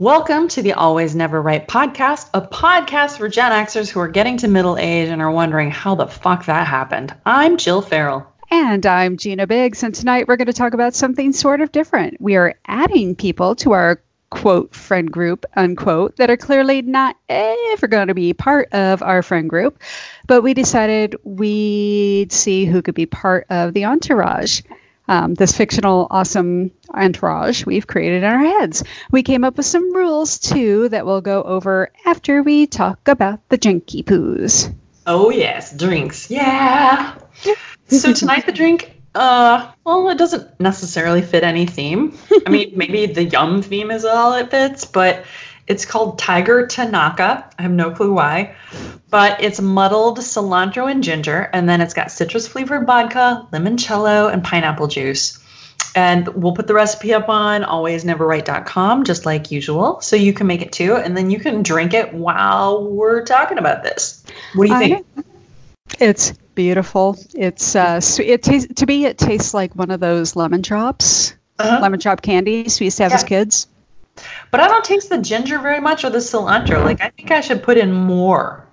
Welcome to the Always Never Right podcast, a podcast for Gen Xers who are getting to middle age and are wondering how the fuck that happened. I'm Jill Farrell. And I'm Geena Biggs, and tonight we're going to talk about something sort of different. We are adding people to our quote friend group, unquote, that are clearly not ever going to be part of our friend group, but we decided we'd see who could be part of the entourage. This fictional, awesome entourage we've created in our heads. We came up with some rules, too, that we'll go over after we talk about the drinky poos. Oh, yes. Drinks. Yeah. So tonight the drink, well, it doesn't necessarily fit any theme. I mean, maybe the yum theme is all it fits, but it's called Tiger Tanaka. I have no clue why, but it's muddled cilantro and ginger, and then it's got citrus-flavored vodka, limoncello, and pineapple juice. And we'll put the recipe up on alwaysneverright.com, just like usual, so you can make it too, and then you can drink it while we're talking about this. What do you think? It's beautiful. It's it tastes like one of those lemon drops, lemon drop candies we used to have as kids. But I don't taste the ginger very much or the cilantro. Like, I think I should put in more.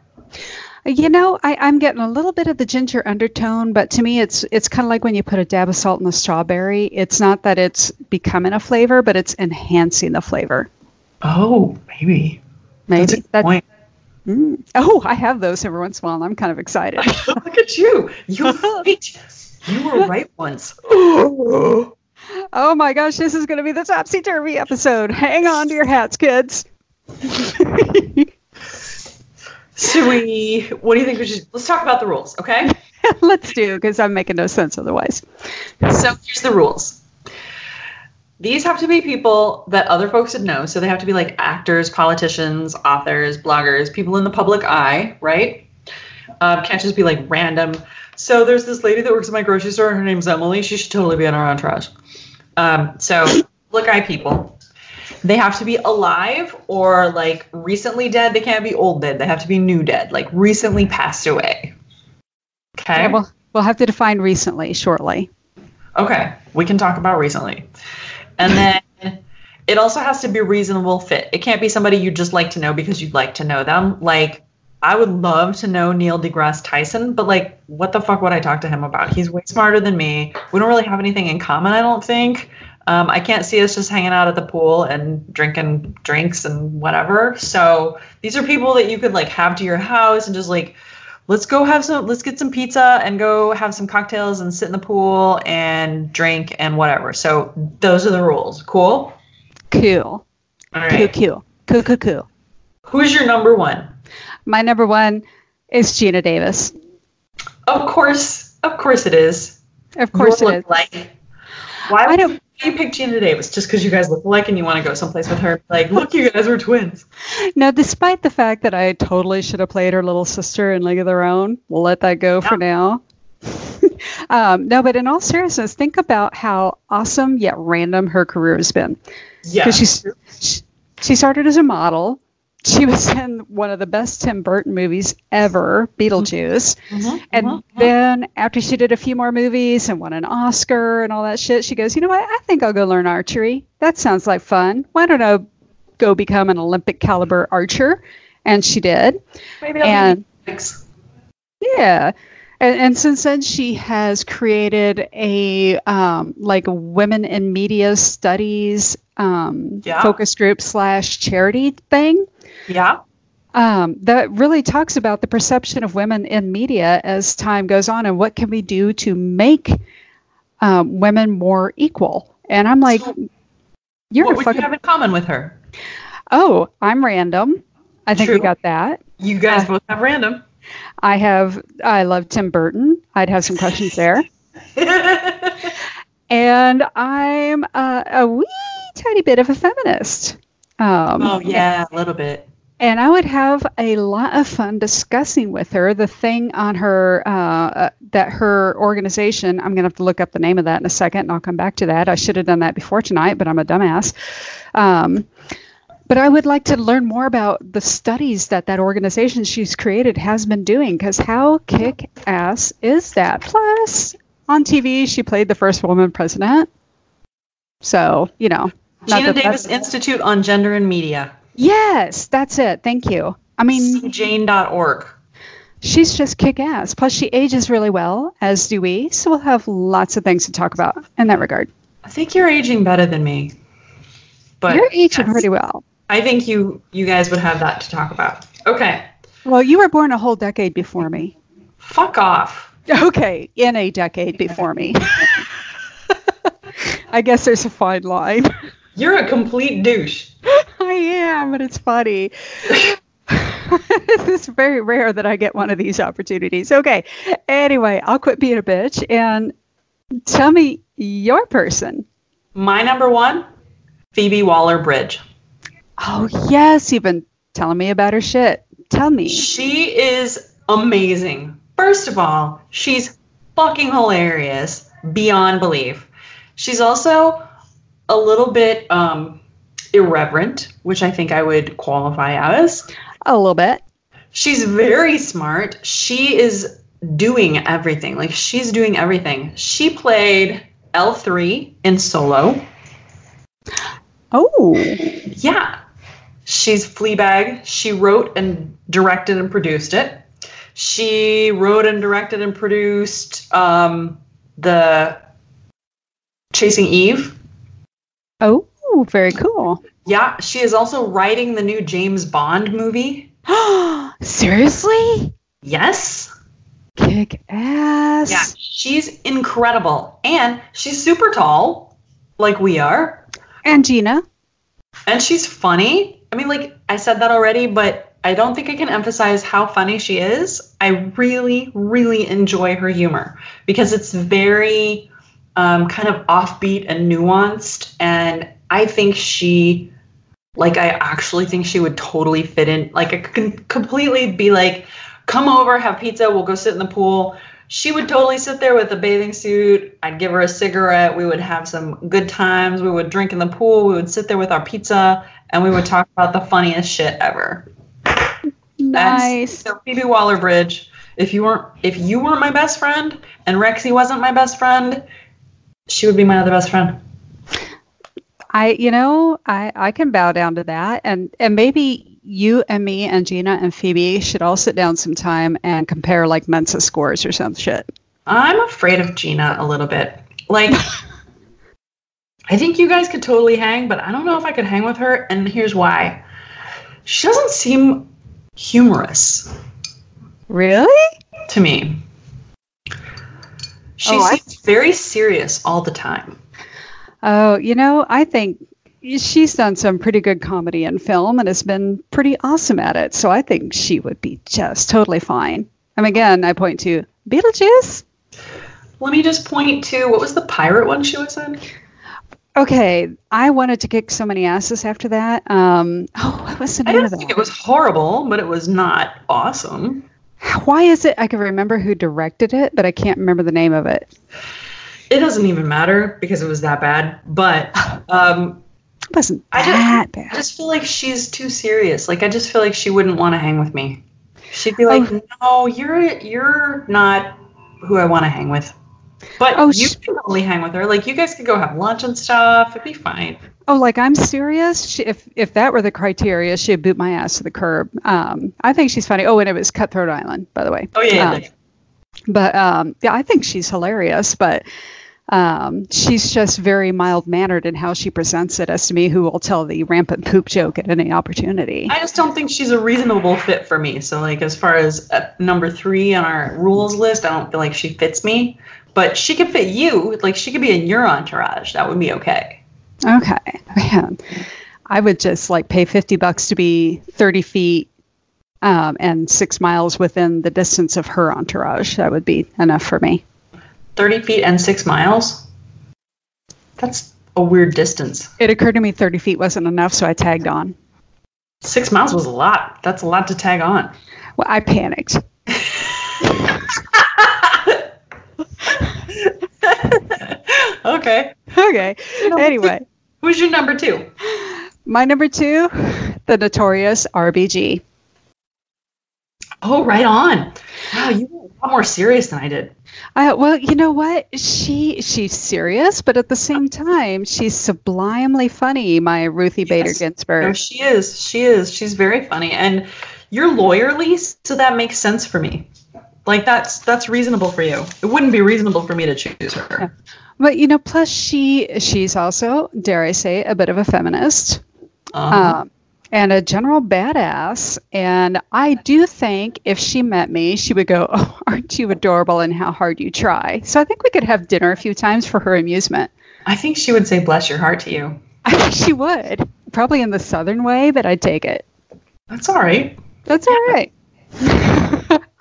You know, I'm getting a little bit of the ginger undertone, but to me, it's kind of like when you put a dab of salt in a strawberry. It's not that it's becoming a flavor, but it's enhancing the flavor. Oh, maybe. That's a good point. Oh, I have those every once in a while, and I'm kind of excited. Look at you. You were right once. Oh my gosh, this is going to be the topsy-turvy episode. Hang on to your hats, kids. So what do you think we should, let's talk about the rules, okay? Let's do, because I'm making no sense otherwise. So here's the rules. These have to be people that other folks would know, so they have to be like actors, politicians, authors, bloggers, people in the public eye, right? Can't just be like random. So there's this lady that works at my grocery store, and her name's Emily. She should totally be on our entourage. So public eye people, they have to be alive or like recently dead. They can't be old dead. They have to be new dead, like recently passed away. Okay. Yeah, we'll have to define recently shortly. Okay. We can talk about recently. And then it also has to be reasonable fit. It can't be somebody you just like to know because you'd like to know them. Like, I would love to know Neil deGrasse Tyson, but like, what the fuck would I talk to him about? He's way smarter than me. We don't really have anything in common, I don't think. I can't see us just hanging out at the pool and drinking drinks and whatever. So these are people that you could like have to your house and just like, let's get some pizza and go have some cocktails and sit in the pool and drink and whatever. So those are the rules. Cool? Cool. All right. Cool, cool. Cool, cool. Who's your number one? My number one is Geena Davis. Of course it is. Of course it is. Like, why do you pick Geena Davis? Just because you guys look alike and you want to go someplace with her? Like, look, you guys were twins. Now, despite the fact that I totally should have played her little sister in League of Their Own, we'll let that go for now. No, but in all seriousness, think about how awesome yet random her career has been. Yeah. She started as a model. She was in one of the best Tim Burton movies ever, Beetlejuice. Mm-hmm, and then after she did a few more movies and won an Oscar and all that shit, she goes, you know what? I think I'll go learn archery. That sounds like fun. Why don't I go become an Olympic caliber archer? And she did. Maybe I'll do Olympics. Yeah. And since then, she has created a women in media studies focus group / charity thing. Yeah. That really talks about the perception of women in media as time goes on and what can we do to make women more equal. And I'm like, so what would you have in common with her? Oh, I'm random. I think we got that. You guys both have random. I love Tim Burton. I'd have some questions there. And I'm a wee tiny bit of a feminist. A little bit. And I would have a lot of fun discussing with her the thing on her that her organization, I'm going to have to look up the name of that in a second, and I'll come back to that. I should have done that before tonight, but I'm a dumbass. But I would like to learn more about the studies that organization she's created has been doing, because how kick-ass is that? Plus, on TV, she played the first woman president. So, you know. Geena Davis Institute on Gender and Media. Yes, that's it. Thank you. I mean, Jane.org. She's just kick-ass. Plus, she ages really well, as do we. So we'll have lots of things to talk about in that regard. I think you're aging better than me. But you're aging pretty well. I think you guys would have that to talk about. Okay. Well, you were born a whole decade before me. Fuck off. Okay, in a decade before me. I guess there's a fine line. You're a complete douche. I am, but it's funny. It's very rare that I get one of these opportunities. Okay. Anyway, I'll quit being a bitch and tell me your person. My number one, Phoebe Waller-Bridge. Oh, yes. You've been telling me about her shit. Tell me. She is amazing. First of all, she's fucking hilarious beyond belief. She's also a little bit irreverent, which I think I would qualify as. A little bit. She's very smart. She is doing everything. Like, she's doing everything. She played L3 in Solo. Oh. Yeah. She's Fleabag. She wrote and directed and produced it. She wrote and directed and produced the Chasing Eve. Oh, very cool. Yeah, she is also writing the new James Bond movie. Seriously? Yes. Kick ass. Yeah, she's incredible. And she's super tall, like we are. And Gina. And she's funny. I mean, like, I said that already, but I don't think I can emphasize how funny she is. I really, really enjoy her humor because it's very kind of offbeat and nuanced. And I think she, like, I actually think she would totally fit in. Like, I could completely be like, come over, have pizza, we'll go sit in the pool. She would totally sit there with a bathing suit. I'd give her a cigarette. We would have some good times. We would drink in the pool. We would sit there with our pizza, and we would talk about the funniest shit ever. Nice. So Phoebe Waller-Bridge, if you weren't my best friend and Rexy wasn't my best friend, she would be my other best friend. I can bow down to that, and maybe. You and me and Gina and Phoebe should all sit down sometime and compare, like, Mensa scores or some shit. I'm afraid of Gina a little bit. Like, I think you guys could totally hang, but I don't know if I could hang with her, and here's why. She doesn't seem humorous. Really? To me. She seems very serious all the time. Oh, I think... she's done some pretty good comedy in film and has been pretty awesome at it. So I think she would be just totally fine. And again, I point to Beetlejuice. Let me just point to, what was the pirate one she was in? Okay. I wanted to kick so many asses after that. What was the name of that? I think it was horrible, but it was not awesome. Why is it I can remember who directed it, but I can't remember the name of it? It doesn't even matter because it was that bad. But... it wasn't that bad. I just feel like she's too serious. Like, I just feel like she wouldn't want to hang with me. She'd be like, no, you're not who I want to hang with. But you can only hang with her. Like, you guys could go have lunch and stuff. It'd be fine. Oh, like, I'm serious? She, if that were the criteria, she'd boot my ass to the curb. I think she's funny. Oh, and it was Cutthroat Island, by the way. Oh, yeah. Yeah, I think she's hilarious, but... she's just very mild-mannered in how she presents it as to me who will tell the rampant poop joke at any opportunity. I just don't think she's a reasonable fit for me. So, like, as far as number 3 on our rules list, I don't feel like she fits me. But she could fit you. Like, she could be in your entourage. That would be okay. Okay. Man. I would just, like, pay $50 to be 30 feet and 6 miles within the distance of her entourage. That would be enough for me. 30 feet and 6 miles? That's a weird distance. It occurred to me 30 feet wasn't enough, so I tagged on. 6 miles was a lot. That's a lot to tag on. Well, I panicked. Okay. Okay. Anyway. Who's your number 2? My number 2, the notorious RBG. Oh, right on. Wow, you were a lot more serious than I did. Well, you know what? She's serious, but at the same time, she's sublimely funny, my Ruthie Bader Ginsburg. No, she is. She is. She's very funny. And you're lawyerly, so that makes sense for me. Like, that's reasonable for you. It wouldn't be reasonable for me to choose her. Yeah. But, you know, plus she's also, dare I say, a bit of a feminist. And a general badass. And I do think if she met me, she would go, "Oh, aren't you adorable and how hard you try." So I think we could have dinner a few times for her amusement. I think she would say, "Bless your heart" to you. I think she would. Probably in the Southern way, but I'd take it. That's all right. That's all right.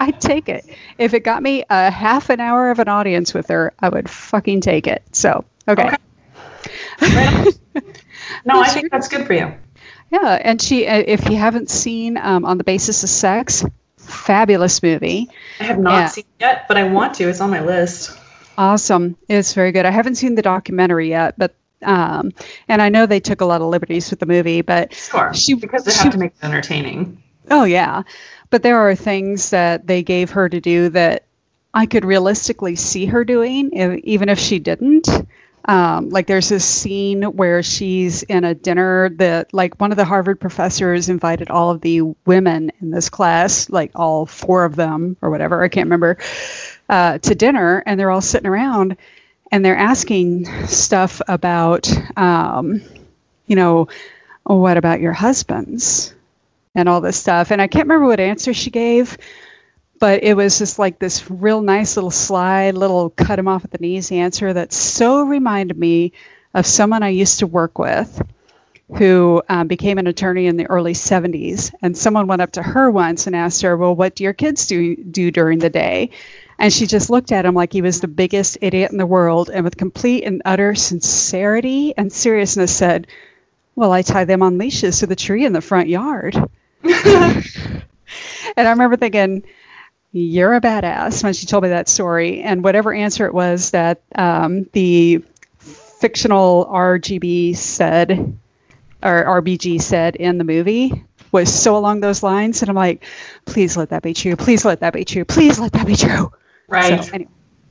I'd take it. If it got me a half an hour of an audience with her, I would fucking take it. So, okay. No, I think that's good for you. Yeah, and she, if you haven't seen On the Basis of Sex, fabulous movie. I have not seen it yet, but I want to. It's on my list. Awesome. It's very good. I haven't seen the documentary yet, but and I know they took a lot of liberties with the movie, but because they have to make it entertaining. Oh, yeah. But there are things that they gave her to do that I could realistically see her doing, even if she didn't. Like there's this scene where she's in a dinner that like one of the Harvard professors invited all of the women in this class, like all four of them or whatever, I can't remember, to dinner. And they're all sitting around and they're asking stuff about, you know, what about your husbands and all this stuff. And I can't remember what answer she gave, but it was just like this real nice little slide, little cut him off at the knees answer that so reminded me of someone I used to work with who became an attorney in the early 70s. And someone went up to her once and asked her, "Well, what do your kids do during the day?" And she just looked at him like he was the biggest idiot in the world and with complete and utter sincerity and seriousness said, "Well, I tie them on leashes to the tree in the front yard." And I remember thinking, "You're a badass," when she told me that story. And whatever answer it was that the fictional RGB said, or RBG said in the movie was so along those lines. And I'm like, please let that be true. Please let that be true. Please let that be true. Right.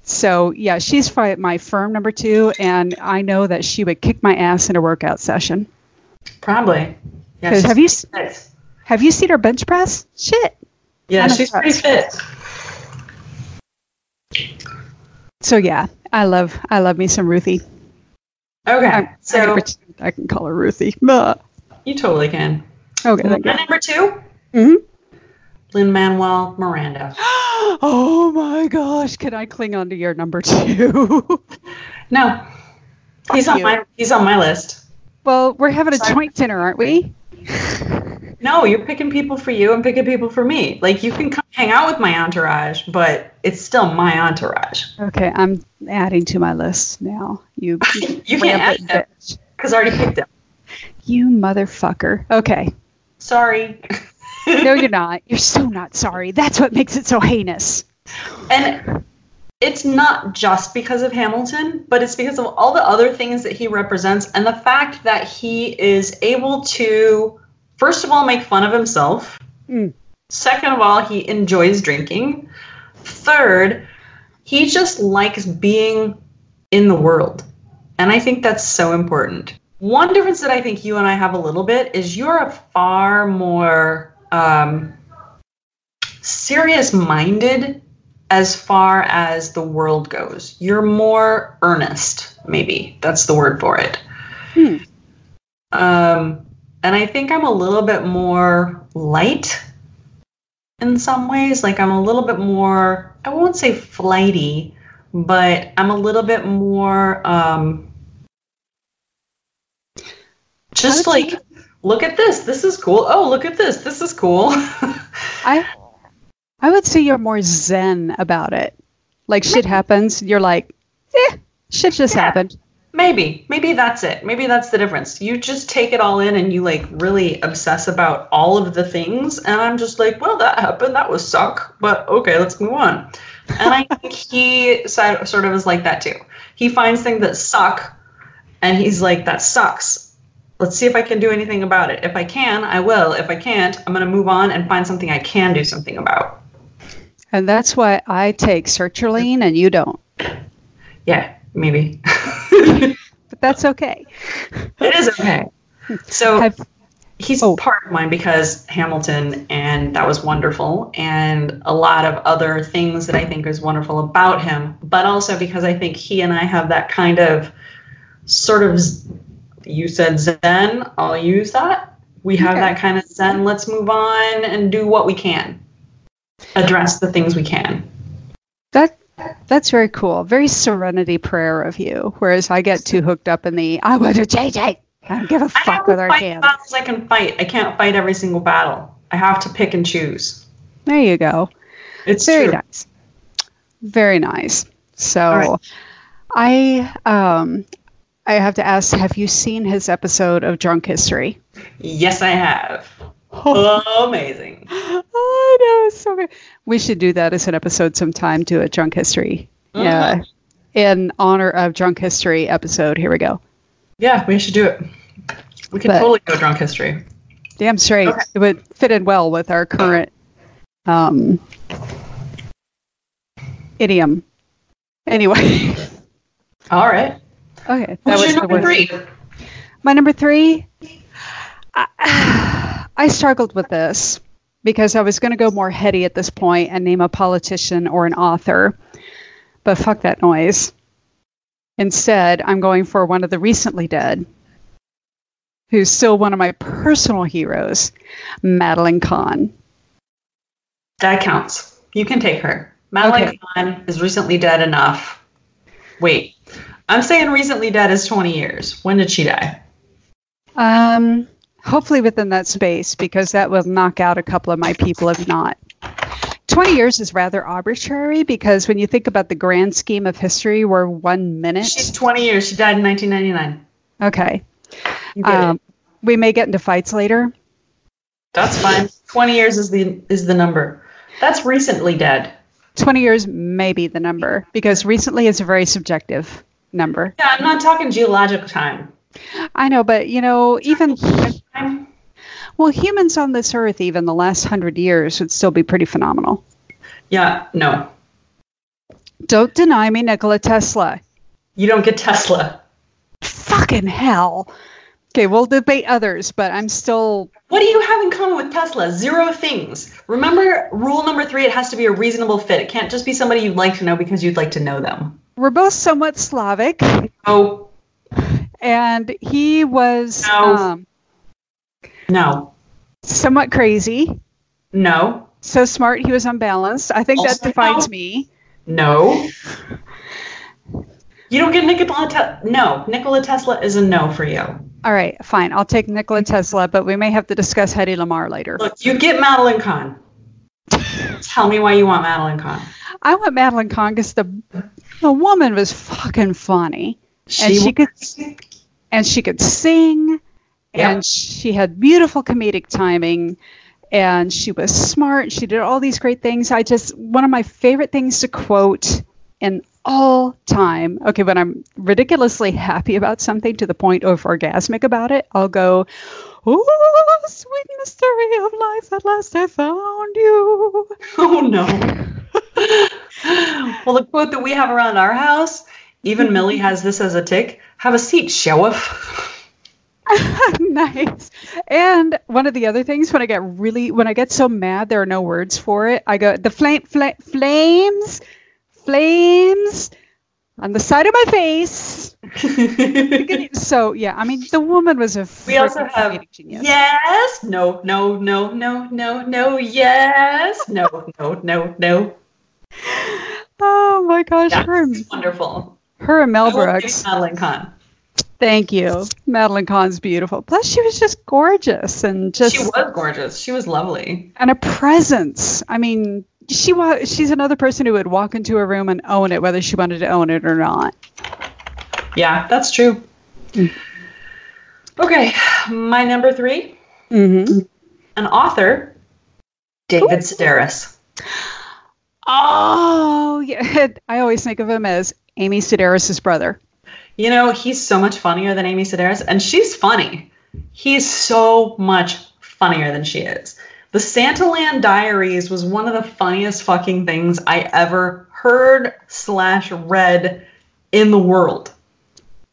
So, anyway, yeah, she's my firm number two. And I know that she would kick my ass in a workout session. Probably. Yeah, have you seen her bench press? Shit. Yeah, she's pretty fit. So yeah, I love me some Ruthie. Okay, so I can call her Ruthie. You totally can. Okay, thank you. My number two. Mm-hmm. Lin-Manuel Miranda. Oh my gosh, can I cling on to your number two? No, he's on my list. Well, we're having a joint dinner, aren't we? No, you're picking people for you and picking people for me. Like, you can come hang out with my entourage, but it's still my entourage. Okay, I'm adding to my list now. You can't add them, because I already picked them. You motherfucker. Okay. Sorry. No, you're not. You're so not sorry. That's what makes it so heinous. And it's not just because of Hamilton, but it's because of all the other things that he represents and the fact that he is able to... First of all, make fun of himself. Mm. Second of all, he enjoys drinking. Third, he just likes being in the world. And I think that's so important. One difference that I think you and I have a little bit is you're a far more serious-minded as far as the world goes. You're more earnest, maybe. That's the word for it. Mm. And I think I'm a little bit more light in some ways. Like, I'm a little bit more, I won't say flighty, but I'm a little bit more just like, look at this. This is cool. Oh, look at this. This is cool. I would say you're more zen about it. Like, shit happens. You're like, shit just happened. Maybe that's it. Maybe that's the difference. You just take it all in and you like really obsess about all of the things. And I'm just like, well, that happened. That was suck. But okay, let's move on. And I think he sort of is like that too. He finds things that suck and he's like, that sucks. Let's see if I can do anything about it. If I can, I will. If I can't, I'm going to move on and find something I can do something about. And that's why I take sertraline and you don't. Yeah, maybe. But that's okay. It is okay. So he's part of mine because Hamilton, and that was wonderful, and a lot of other things that I think is wonderful about him, but also because I think he and I have that kind of sort of, you said Zen, I'll use that. We have that kind of Zen, let's move on and do what we can. Address the things we can. That's very cool. Very serenity prayer of you, whereas I get too hooked up in the, I want to change it. I don't give a fuck whether I can. I can fight. I can't fight every single battle. I have to pick and choose. There you go. It's very nice. Very nice. So right. I have to ask, have you seen his episode of Drunk History? Yes, I have. Oh, amazing. Oh, no, it's so good. We should do that as an episode sometime, do a Drunk History. Mm-hmm. Yeah. In honor of Drunk History episode. Here we go. Yeah, we should do it. We could totally go Drunk History. Damn straight. Okay. It would fit in well with our current idiom. Anyway. All right. Okay. That was your number three? My number three? I struggled with this because I was going to go more heady at this point and name a politician or an author. But fuck that noise. Instead, I'm going for one of the recently dead, who's still one of my personal heroes, Madeline Kahn. That counts. You can take her. Madeline Kahn is recently dead enough. Wait, I'm saying recently dead is 20 years. When did she die? Hopefully within that space, because that will knock out a couple of my people if not. 20 years is rather arbitrary because when you think about the grand scheme of history, we're 1 minute. She's 20 years. She died in 1999. Okay. We may get into fights later. That's fine. 20 years is the number. That's recently dead. 20 years may be the number because recently is a very subjective number. Yeah, I'm not talking geological time. I know, but, you know, even... Well, humans on this earth, even the last 100 years, would still be pretty phenomenal. Yeah, no. Don't deny me Nikola Tesla. You don't get Tesla. Fucking hell. Okay, we'll debate others, but I'm still... What do you have in common with Tesla? Zero things. Remember, rule number 3, it has to be a reasonable fit. It can't just be somebody you'd like to know because you'd like to know them. We're both somewhat Slavic. Oh. And he was... No. No. Somewhat crazy. No. So smart, he was unbalanced. I think also that defines me. No. You don't get Nikola Tesla. No. Nikola Tesla is a no for you. All right, fine. I'll take Nikola Tesla, but we may have to discuss Hedy Lamarr later. Look, you get Madeline Kahn. Tell me why you want Madeline Kahn. I want Madeline Kahn because the woman was fucking funny. She could sing. Yep. And she had beautiful comedic timing, and she was smart. She did all these great things. One of my favorite things to quote in all time, okay, when I'm ridiculously happy about something to the point of orgasmic about it, I'll go, "Oh, sweet mystery of life, at last I found you." Oh, no. Well, the quote that we have around our house, even Millie has this as a tick, "Have a seat, sheriff." Nice. And one of the other things, when I get so mad there are no words for it, I go, "The flames on the side of my face." So yeah, I mean, the woman was a freaking genius. Yes, no, yes, no. Oh my gosh, that's wonderful. Her and Mel Brooks. Madeline Kahn. Thank you. Madeline Kahn's beautiful. Plus, she was just gorgeous She was gorgeous. She was lovely. And a presence. I mean, she's another person who would walk into a room and own it, whether she wanted to own it or not. Yeah, that's true. Mm. Okay, my number 3. Mm-hmm. An author, David Sedaris. Oh, yeah. I always think of him as Amy Sedaris' brother. You know, he's so much funnier than Amy Sedaris, and she's funny. He's so much funnier than she is. The Santaland Diaries was one of the funniest fucking things I ever heard / read in the world.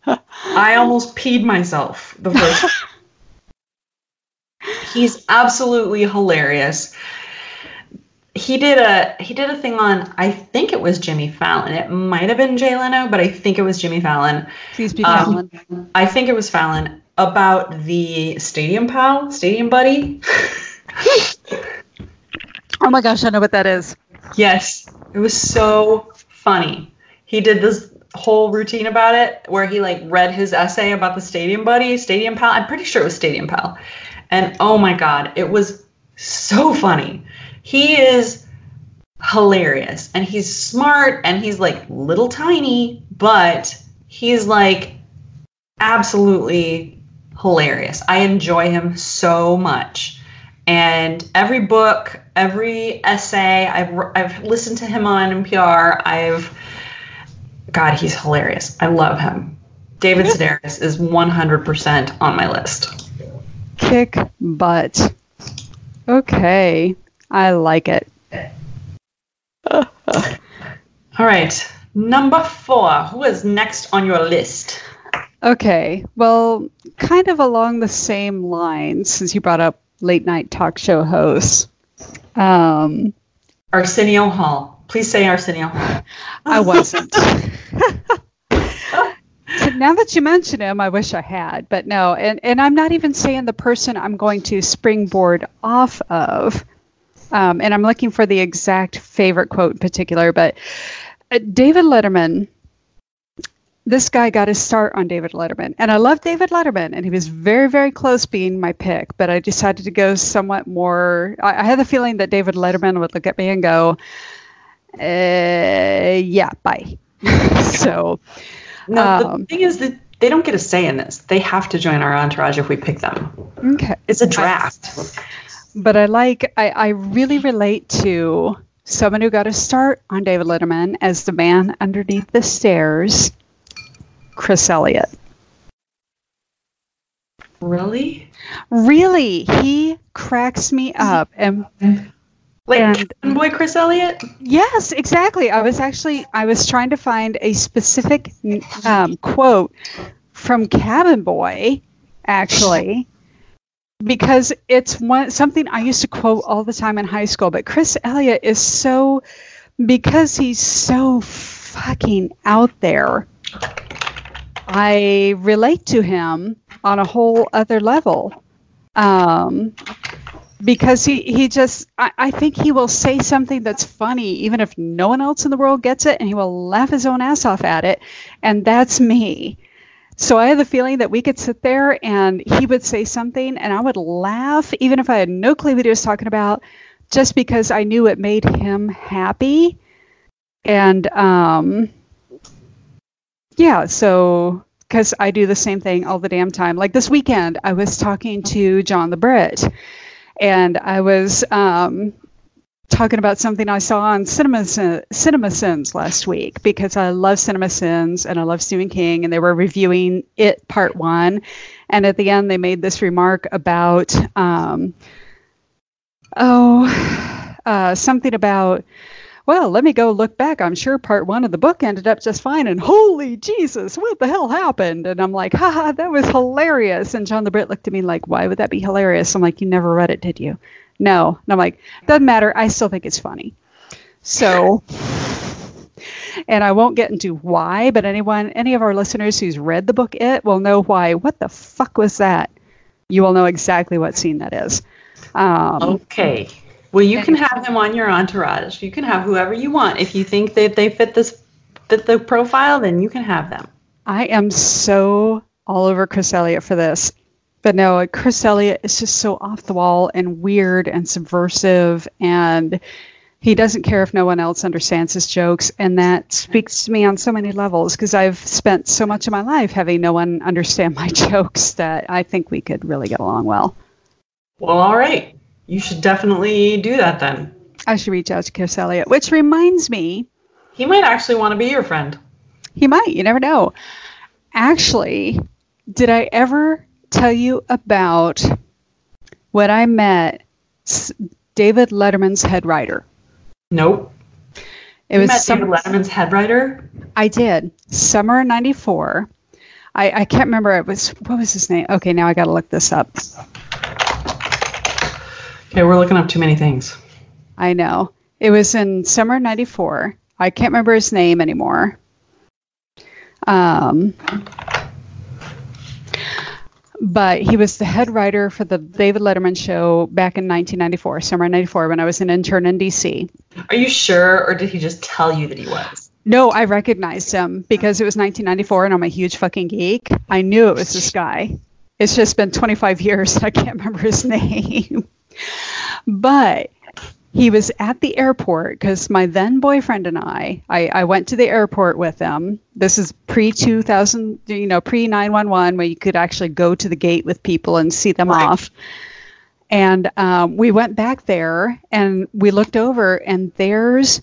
I almost peed myself the first time. He's absolutely hilarious. He did a thing on, I think it was Jimmy Fallon. It might have been Jay Leno, but I think it was Jimmy Fallon. Please be Fallon. I think it was Fallon, about the Stadium Pal, Stadium Buddy. Oh my gosh, I know what that is. Yes, it was so funny. He did this whole routine about it where he like read his essay about the Stadium Buddy, Stadium Pal. I'm pretty sure it was Stadium Pal. And oh my God, it was so funny. He is hilarious, and he's smart, and he's like little tiny, but he's like absolutely hilarious. I enjoy him so much. And every book, every essay, I've listened to him on NPR. God, he's hilarious. I love him. David Sedaris is 100% on my list. Kick butt. Okay. I like it. All right. Number 4. Who is next on your list? Okay. Well, kind of along the same lines, since you brought up late night talk show hosts. Arsenio Hall. Please say Arsenio Hall. I wasn't. Now that you mention him, I wish I had, but no. And I'm not even saying the person I'm going to springboard off of. And I'm looking for the exact favorite quote in particular, but David Letterman, this guy got his start on David Letterman. And I love David Letterman, and he was very, very close being my pick, but I decided to go somewhat more. I had the feeling that David Letterman would look at me and go, yeah, bye. So. No, the thing is that they don't get a say in this. They have to join our entourage if we pick them. Okay. It's a draft. But I really relate to someone who got a start on David Letterman as the man underneath the stairs, Chris Elliott. Really? Really. He cracks me up. And Cabin Boy Chris Elliott? Yes, exactly. I was trying to find a specific quote from Cabin Boy, actually. Because it's something I used to quote all the time in high school, but Chris Elliott is so, because he's so fucking out there, I relate to him on a whole other level. Because I think he will say something that's funny, even if no one else in the world gets it, and he will laugh his own ass off at it, and that's me. So I had the feeling that we could sit there and he would say something and I would laugh, even if I had no clue what he was talking about, just because I knew it made him happy. And so because I do the same thing all the damn time. Like this weekend, I was talking to John the Brit, and I was talking about something I saw on CinemaSins last week, because I love CinemaSins and I love Stephen King, and they were reviewing It Part 1. And at the end, they made this remark about, something about, well, let me go look back. I'm sure Part 1 of the book ended up just fine, and holy Jesus, what the hell happened? And I'm like, haha, that was hilarious. And John the Brit looked at me like, why would that be hilarious? I'm like, you never read it, did you? No. And I'm like, doesn't matter. I still think it's funny. So, and I won't get into why, but any of our listeners who's read the book It will know why. What the fuck was that? You will know exactly what scene that is. Okay. Well, you can have them on your entourage. You can have whoever you want. If you think that they fit the profile, then you can have them. I am so all over Chris Elliott for this. But no, Chris Elliott is just so off the wall and weird and subversive, and he doesn't care if no one else understands his jokes, and that speaks to me on so many levels, because I've spent so much of my life having no one understand my jokes that I think we could really get along well. Well, all right. You should definitely do that then. I should reach out to Chris Elliott, which reminds me. He might actually want to be your friend. He might. You never know. Actually, did I ever tell you about when I met David Letterman's head writer. Nope. It was David Letterman's head writer? I did. Summer '94. I can't remember. It was, what was his name? Okay, now I got to look this up. Okay, we're looking up too many things. I know. It was in summer '94. I can't remember his name anymore. But he was the head writer for the David Letterman show back in 1994, summer '94, when I was an intern in DC. Are you sure, or did he just tell you that he was? No, I recognized him because it was 1994, and I'm a huge fucking geek. I knew it was this guy. It's just been 25 years. I can't remember his name. But he was at the airport because my then boyfriend and I went to the airport with him. This is pre-2000, you know, pre-911, where you could actually go to the gate with people and see them off. And we went back there and we looked over, and there's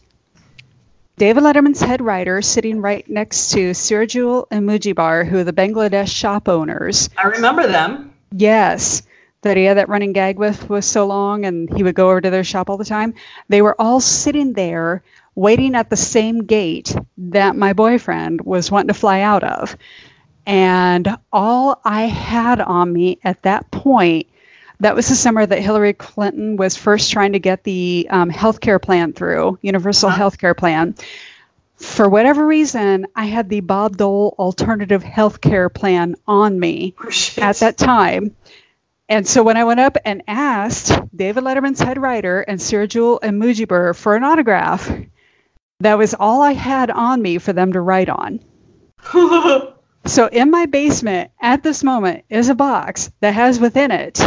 David Letterman's head writer sitting right next to Sergio and Mujibar, who are the Bangladesh shop owners. I remember them. Yes. That he had that running gag with was so long, and he would go over to their shop all the time. They were all sitting there waiting at the same gate that my boyfriend was wanting to fly out of. And all I had on me at that point, that was the summer that Hillary Clinton was first trying to get the healthcare plan through, universal healthcare plan. For whatever reason, I had the Bob Dole alternative healthcare plan on me at that time. And so when I went up and asked David Letterman's head writer and Sergio and Mujibar for an autograph, that was all I had on me for them to write on. So in my basement at this moment is a box that has within it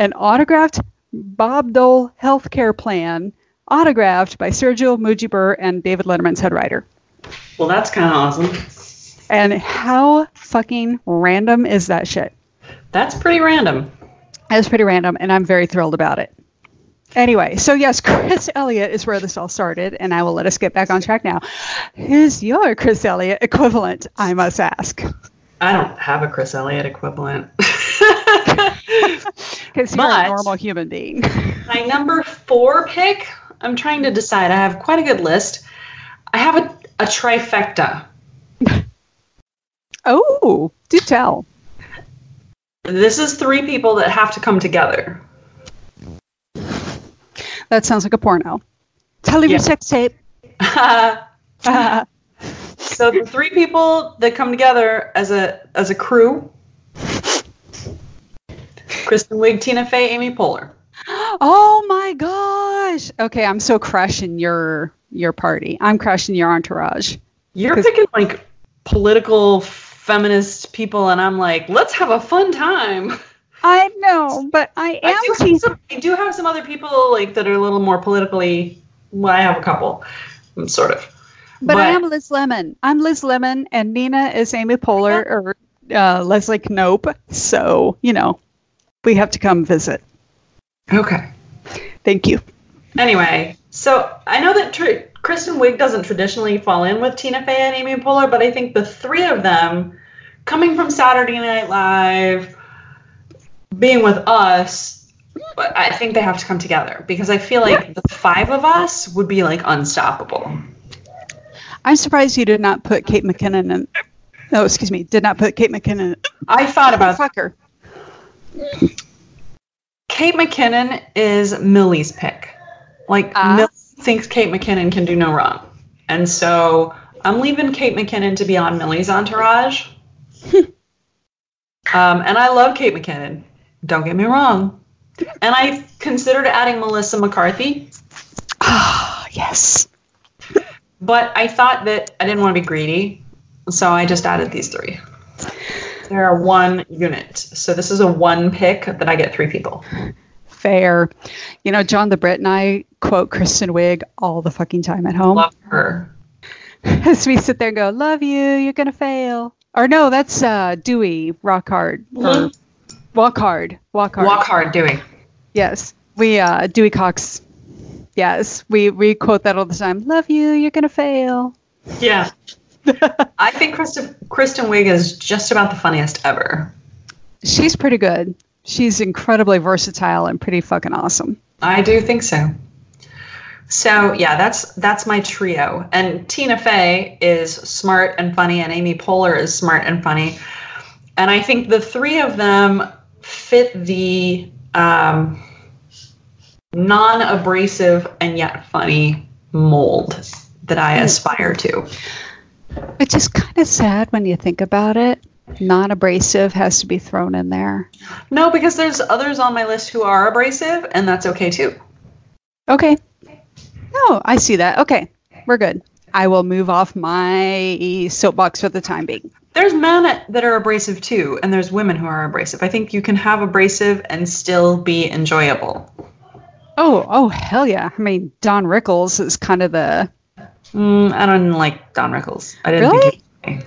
an autographed Bob Dole healthcare plan, autographed by Sergio Mujibar and David Letterman's head writer. Well, that's kind of awesome. And how fucking random is that shit? That's pretty random. That's pretty random, and I'm very thrilled about it. Anyway, so yes, Chris Elliott is where this all started, and I will let us get back on track now. Who's your Chris Elliott equivalent, I must ask? I don't have a Chris Elliott equivalent. Because you're a normal human being. My number 4 pick, I'm trying to decide. I have quite a good list. I have a trifecta. Oh, do tell. This is 3 people that have to come together. That sounds like a porno. Tell me your sex tape. So the 3 people that come together as a crew: Kristen Wiig, Tina Fey, Amy Poehler. Oh my gosh! Okay, I'm so crushing your party. I'm crushing your entourage. You're picking like political, feminist people, and I'm like, let's have a fun time. I know, but I do have some other people like that are a little more politically. Well, I have a couple, sort of. But I am Liz Lemon. I'm Liz Lemon, and Nina is Amy Poehler or Leslie Knope. So you know, we have to come visit. Okay. Thank you. Anyway, so I know that Kristen Wiig doesn't traditionally fall in with Tina Fey and Amy Poehler, but I think the 3 of them, coming from Saturday Night Live, being with us, but I think they have to come together because I feel like the 5 of us would be like unstoppable. I'm surprised you did not put Kate McKinnon in. No, excuse me, did not put Kate McKinnon in. I thought about fucker. Kate McKinnon is Millie's pick. Like Millie thinks Kate McKinnon can do no wrong. And so I'm leaving Kate McKinnon to be on Millie's entourage. And I love Kate McKinnon. Don't get me wrong. And I considered adding Melissa McCarthy. Ah, yes. But I thought that I didn't want to be greedy. So I just added these 3. They're a one unit. So this is a one pick that I get 3 people. Fair. You know, John the Brit and I quote Kristen Wiig all the fucking time at home. Love her. As we sit there and go, love you, you're going to fail. Or no, that's Dewey, Rock Hard. Or Walk Hard. Walk Hard. Walk Hard, Dewey. Yes. We, Dewey Cox. Yes. We quote that all the time. Love you, you're going to fail. Yeah. I think Kristen Wiig is just about the funniest ever. She's pretty good. She's incredibly versatile and pretty fucking awesome. I do think so. So yeah, that's my trio. And Tina Fey is smart and funny, and Amy Poehler is smart and funny. And I think the three of them fit the non-abrasive and yet funny mold that I aspire to. Which is kind of sad when you think about it. Non-abrasive has to be thrown in there. No, because there's others on my list who are abrasive, and that's okay too. Okay. No, I see that. Okay, we're good. I will move off my soapbox for the time being. There's men that are abrasive too, and there's women who are abrasive. I think you can have abrasive and still be enjoyable. Oh, hell yeah. I mean, Don Rickles is kind of the... I don't like Don Rickles. I didn't really? Think he...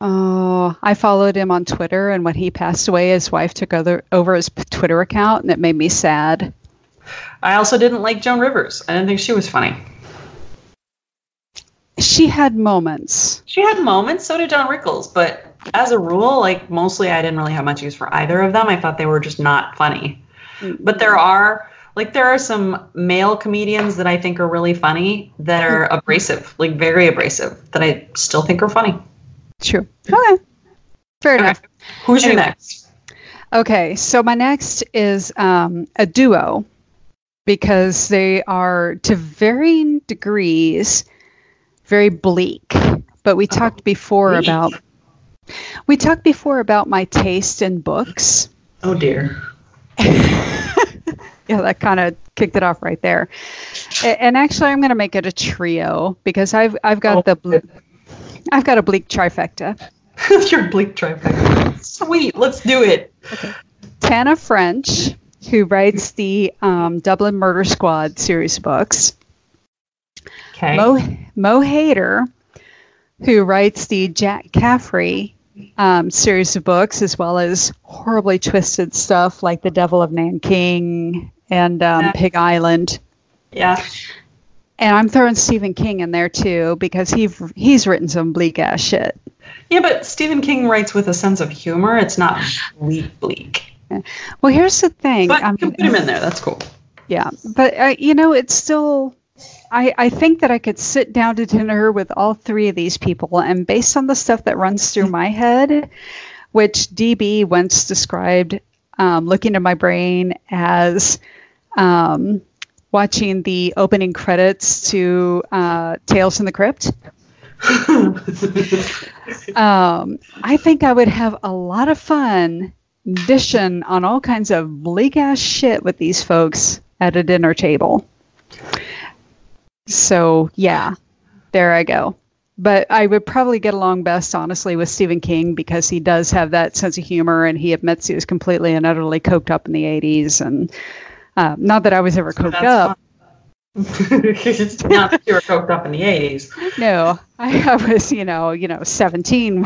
Oh, I followed him on Twitter, and when he passed away, his wife took over his Twitter account, and it made me sad. I also didn't like Joan Rivers. I didn't think she was funny. She had moments. So did Don Rickles. But as a rule, like mostly I didn't really have much use for either of them. I thought they were just not funny. Mm-hmm. But there are some male comedians that I think are really funny that are abrasive, like very abrasive, that I still think are funny. True. Okay. Fair enough. Who's your next? Okay. So my next is a duo, because they are, to varying degrees, very bleak. But we talked before about my taste in books. Oh dear. Yeah, that kind of kicked it off right there. And actually, I'm going to make it a trio because I've got a bleak trifecta. Your bleak trifecta. Sweet, let's do it. Okay. Tana French, who writes the Dublin Murder Squad series of books. Okay. Mo Hader, who writes the Jack Caffrey series of books, as well as horribly twisted stuff like The Devil of Nanking and Pig Island. Yeah. And I'm throwing Stephen King in there, too, because he's written some bleak-ass shit. Yeah, but Stephen King writes with a sense of humor. It's not bleak. Well, here's the thing. But you can put him in there. That's cool. Yeah. But, it's still... I think that I could sit down to dinner with all three of these people. And based on the stuff that runs through my head, which DB once described looking in my brain as... watching the opening credits to Tales from the Crypt. I think I would have a lot of fun dishing on all kinds of bleak-ass shit with these folks at a dinner table. So, yeah, there I go. But I would probably get along best, honestly, with Stephen King because he does have that sense of humor, and he admits he was completely and utterly coked up in the 80s, and... not that I was ever coked up. It's not that you were coked up in the 80s. No, I was, 17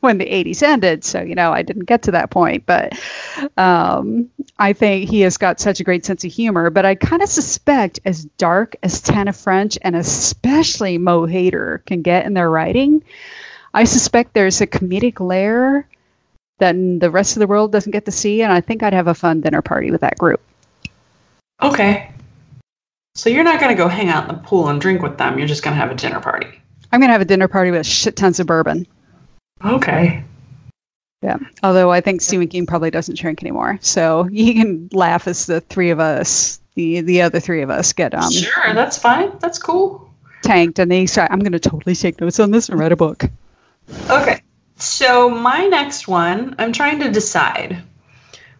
when the 80s ended. So, I didn't get to that point. But I think he has got such a great sense of humor. But I kind of suspect as dark as Tana French and especially Mo Hader can get in their writing, I suspect there's a comedic layer that the rest of the world doesn't get to see. And I think I'd have a fun dinner party with that group. Okay. So you're not going to go hang out in the pool and drink with them. You're just going to have a dinner party. I'm going to have a dinner party with shit tons of bourbon. Okay. Yeah. Although I think Stephen King probably doesn't drink anymore. So you can laugh as the three of us, the other three of us get... Sure, that's fine. That's cool. Tanked. And then I'm going to totally take notes on this and write a book. Okay. So my next one, I'm trying to decide...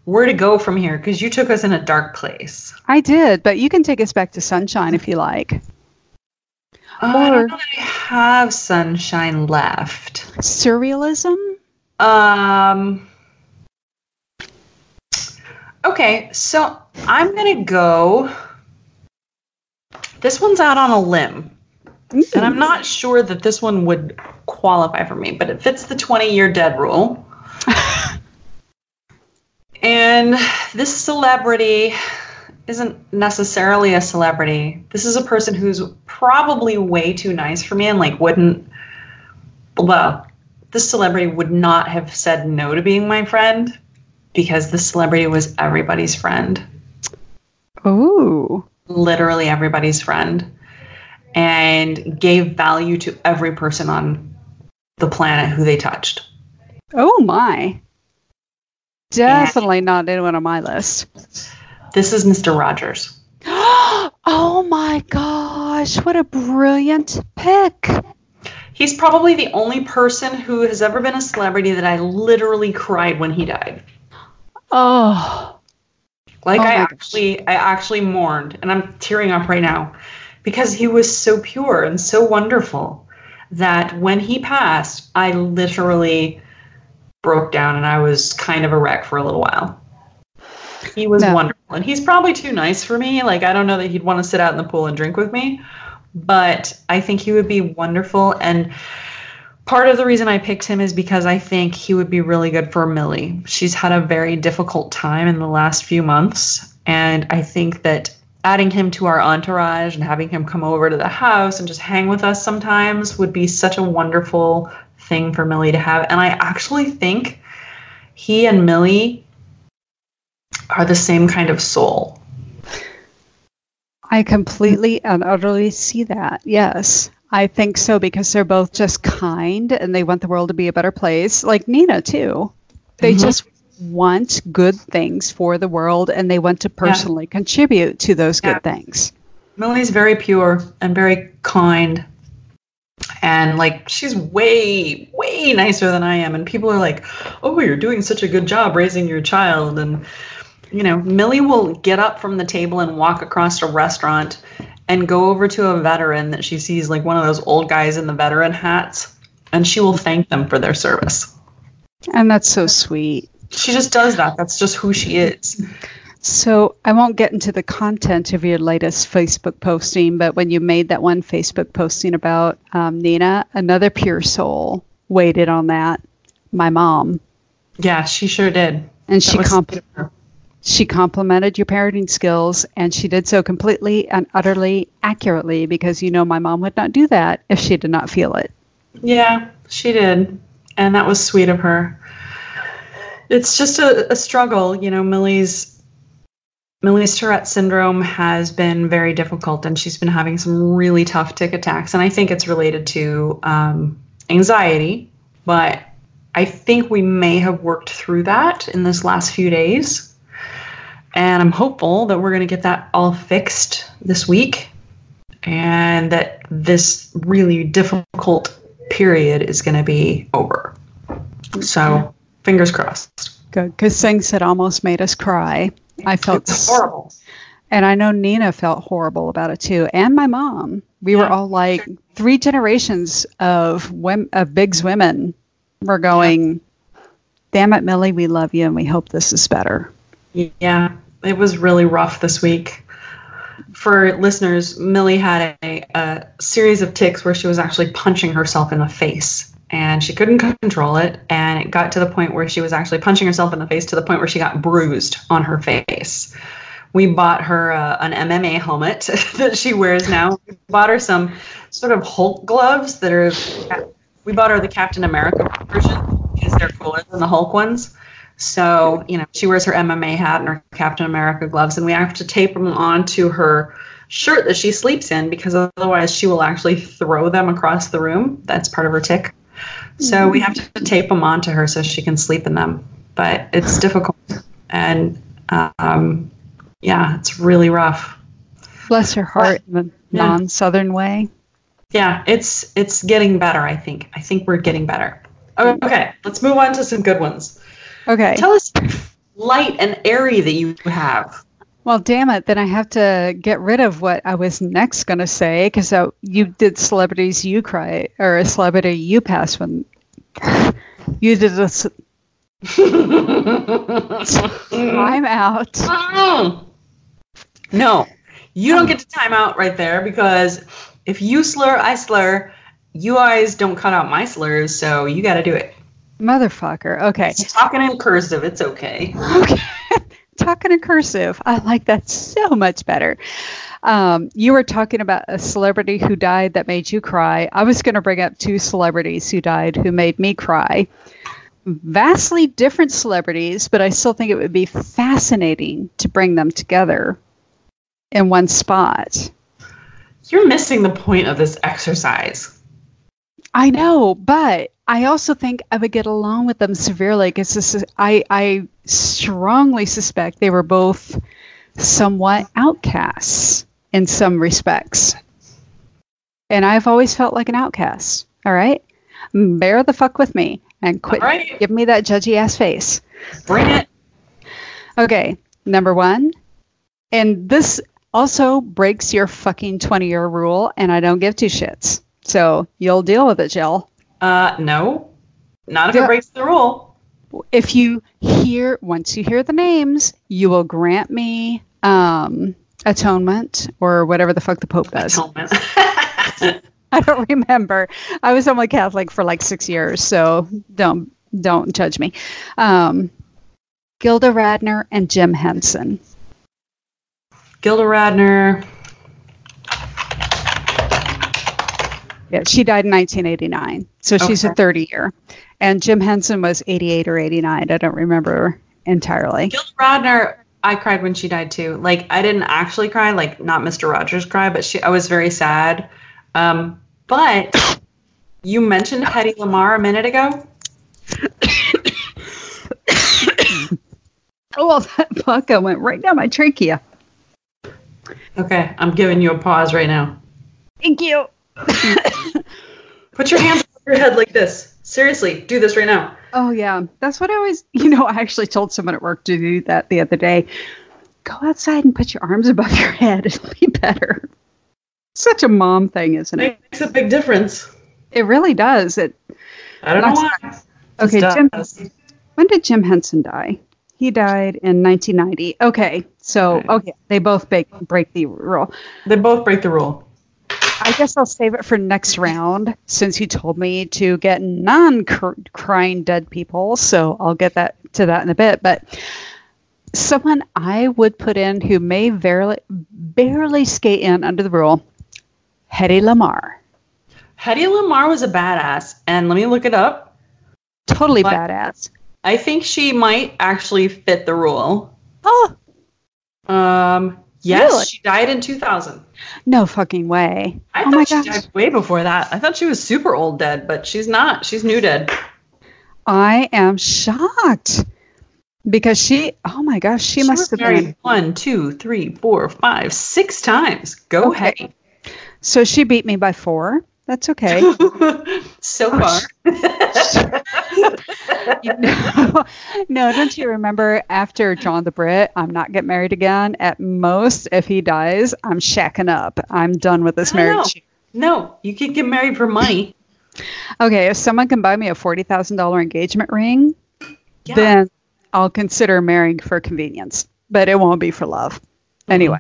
where to go from here, because you took us in a dark place. I did, but you can take us back to sunshine if you like. I don't know that I have sunshine left. Surrealism? Okay, so I'm going to go... This one's out on a limb. Mm-hmm. And I'm not sure that this one would qualify for me, but it fits the 20-year dead rule. And this celebrity isn't necessarily a celebrity. This is a person who's probably way too nice for me and this celebrity would not have said no to being my friend because this celebrity was everybody's friend. Ooh. Literally everybody's friend, and gave value to every person on the planet who they touched. Oh, my. Definitely and not anyone on my list. This is Mr. Rogers. Oh, my gosh. What a brilliant pick. He's probably the only person who has ever been a celebrity that I literally cried when he died. Oh. Like, I actually mourned, and I'm tearing up right now, because he was so pure and so wonderful that when he passed, I literally broke down, and I was kind of a wreck for a little while. He was wonderful, and he's probably too nice for me. Like, I don't know that he'd want to sit out in the pool and drink with me, but I think he would be wonderful. And part of the reason I picked him is because I think he would be really good for Millie. She's had a very difficult time in the last few months, and I think that adding him to our entourage and having him come over to the house and just hang with us sometimes would be such a wonderful thing for Millie to have. And I actually think he and Millie are the same kind of soul. I completely and utterly see that. Yes, I think so, because they're both just kind and they want the world to be a better place. Like Nina, too. They just want good things for the world, and they want to personally contribute to those good things. Millie's very pure and very kind. And, like, she's way, way nicer than I am. And people are like, oh, you're doing such a good job raising your child. And, you know, Millie will get up from the table and walk across a restaurant and go over to a veteran that she sees, like one of those old guys in the veteran hats. And she will thank them for their service. And that's so sweet. She just does that. That's just who she is. So I won't get into the content of your latest Facebook posting, but when you made that one Facebook posting about Nina, another pure soul waited on that. My mom. Yeah, she sure did. And she complimented your parenting skills, and she did so completely and utterly accurately, because, you know, my mom would not do that if she did not feel it. Yeah, she did. And that was sweet of her. It's just a struggle. You know, Millie's Tourette syndrome has been very difficult, and she's been having some really tough tic attacks. And I think it's related to anxiety, but I think we may have worked through that in this last few days. And I'm hopeful that we're going to get that all fixed this week, and that this really difficult period is going to be over. So fingers crossed. Good, because things had almost made us cry. I felt horrible. And I know Nina felt horrible about it too. And my mom. We were all like, three generations of Biggs women were going, damn it, Millie, we love you and we hope this is better. Yeah, it was really rough this week. For listeners, Millie had a series of tics where she was actually punching herself in the face. And she couldn't control it, and it got to the point where she was actually punching herself in the face to the point where she got bruised on her face. We bought her an MMA helmet that she wears now. We bought her some sort of Hulk gloves that are... We bought her the Captain America version, because they're cooler than the Hulk ones. So, you know, she wears her MMA hat and her Captain America gloves, and we have to tape them onto her shirt that she sleeps in, because otherwise she will actually throw them across the room. That's part of her tic. So we have to tape them onto her so she can sleep in them. But it's difficult. And, it's really rough. Bless her heart in a non-Southern way. Yeah, it's getting better, I think. I think we're getting better. Okay, let's move on to some good ones. Okay. Tell us light and airy that you have. Well, damn it. Then I have to get rid of what I was next going to say, because you did celebrities you cry, or a celebrity you passed when you did a... time out. No, you don't get to time out right there, because if you slur, I slur. You guys don't cut out my slurs, so you got to do it. Motherfucker. Okay. It's talking in cursive. It's okay. Okay. Talking in cursive. I like that so much better. You were talking about a celebrity who died that made you cry. I was going to bring up two celebrities who died who made me cry. Vastly different celebrities, but I still think it would be fascinating to bring them together. in one spot. You're missing the point of this exercise. I know, but I also think I would get along with them severely because I strongly suspect they were both somewhat outcasts in some respects. And I've always felt like an outcast. All right? Bear the fuck with me and quit. Right. Give me that judgy ass face. Bring it. Okay. Number one. And this also breaks your fucking 20-year rule, and I don't give two shits. So you'll deal with it, Jill. No. Not if it breaks the rule. If you hear, once you hear the names, you will grant me atonement or whatever the fuck the Pope does. Atonement. I don't remember. I was only Catholic for like 6 years, so don't judge me. Gilda Radner and Jim Henson. Gilda Radner. Yeah, she died in 1989, so she's a 30-year. And Jim Henson was 88 or 89. I don't remember entirely. Gilda Radner, I cried when she died too. Like, I didn't actually cry, like not Mr. Rogers cry, but I was very sad. But you mentioned Hedy Lamarr a minute ago. Oh, that vodka went right down my trachea. Okay, I'm giving you a pause right now. Thank you. Put your hands on your head like this. Seriously, do this right now. Oh, yeah. That's what I always, I actually told someone at work to do that the other day. Go outside and put your arms above your head. It'll be better. Such a mom thing, isn't it? It makes a big difference. It really does. I don't know why. Okay, Jim. When did Jim Henson die? He died in 1990. Okay, so they both break the rule. They both break the rule. I guess I'll save it for next round since you told me to get non-crying dead people. So I'll get to that in a bit. But someone I would put in who may barely skate in under the rule, Hedy Lamarr. Hedy Lamarr was a badass, and let me look it up. Totally badass. I think she might actually fit the rule. Oh. Yes, really? She died in 2000. No fucking way. I thought she died way before that. I thought she was super old dead, but she's not. She's new dead. I am shocked. Because she, oh my gosh, she must have been 6 times. Go ahead. So she beat me by 4. That's okay. So far. No, don't you remember after John the Brit, I'm not getting married again. At most, if he dies, I'm shacking up. I'm done with this marriage. No, you can get married for money. Okay, if someone can buy me a $40,000 engagement ring, then I'll consider marrying for convenience, but it won't be for love. Anyway.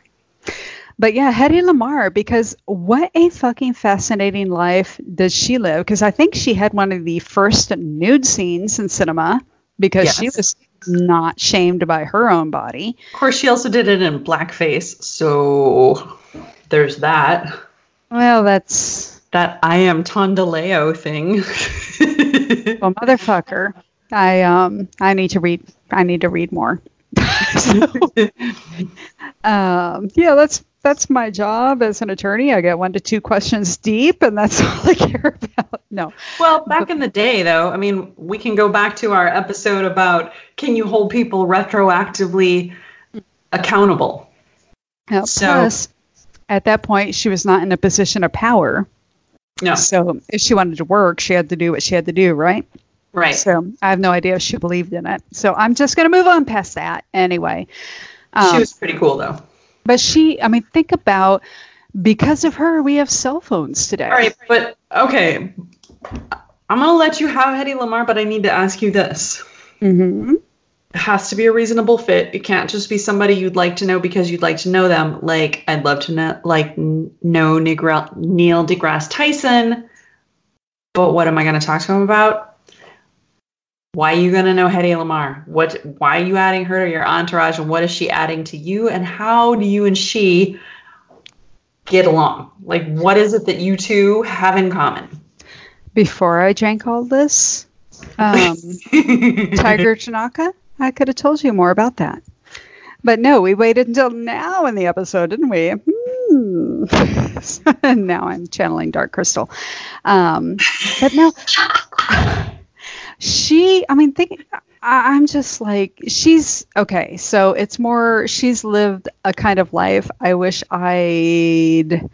But yeah, Hedy Lamarr, because what a fucking fascinating life does she live? Because I think she had one of the first nude scenes in cinema because she was not shamed by her own body. Of course, she also did it in blackface. So there's that. Well, that's that I am Tondaleo thing. Well, motherfucker. I need to read more. That's my job as an attorney. I get 1 to 2 questions deep, and that's all I care about. No. Well, back in the day, though, I mean, we can go back to our episode about can you hold people retroactively accountable? Now, so, plus, at that point, she was not in a position of power. No. So if she wanted to work, she had to do what she had to do, right? Right. So I have no idea if she believed in it. So I'm just going to move on past that anyway. She was pretty cool, though. But think about, because of her, we have cell phones today. All right, but, okay, I'm going to let you have Hedy Lamarr, but I need to ask you this. Mm-hmm. It has to be a reasonable fit. It can't just be somebody you'd like to know because you'd like to know them. Like, I'd love to know Neil deGrasse Tyson, but what am I going to talk to him about? Why are you going to know Hedy Lamarr? Why are you adding her to your entourage? And what is she adding to you? And how do you and she get along? Like, what is it that you two have in common? Before I drank all this, Tiger Tanaka, I could have told you more about that. But no, we waited until now in the episode, didn't we? Now I'm channeling Dark Crystal. But no, I'm just like, she's okay. So it's more, she's lived a kind of life I wish I'd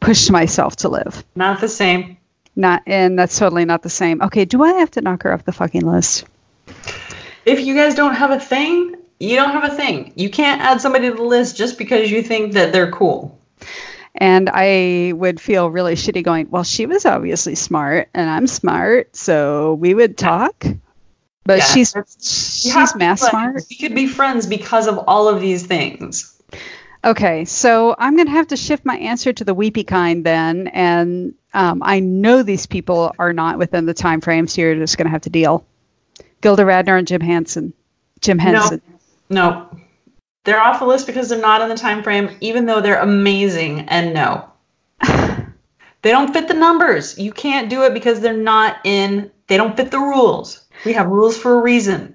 pushed myself to live. Not the same. And that's totally not the same. Okay. Do I have to knock her off the fucking list? If you guys don't have a thing, you don't have a thing. You can't add somebody to the list just because you think that they're cool. And I would feel really shitty going, well, she was obviously smart and I'm smart, so we would talk. But yeah, she's math smart. We could be friends because of all of these things. Okay, so I'm going to have to shift my answer to the weepy kind then. And I know these people are not within the time frame, so you're just going to have to deal. Gilda Radner and Jim Henson. No. They're off the list because they're not in the time frame, even though they're amazing. And no. They don't fit the numbers. You can't do it because they're not in. They don't fit the rules. We have rules for a reason.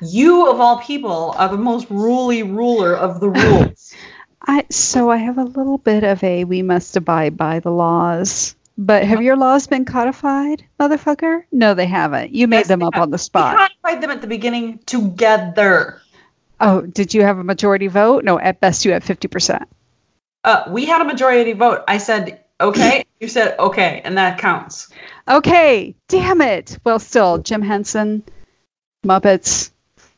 You, of all people, are the most ruly ruler of the rules. So I have a little bit of a we must abide by the laws. But have your laws been codified, motherfucker? No, they haven't. You made them up on the spot. We codified them at the beginning together. Oh, did you have a majority vote? No, at best you had 50%. We had a majority vote. I said, okay. You said, okay. And that counts. Okay. Damn it. Well, still, Jim Henson, Muppets.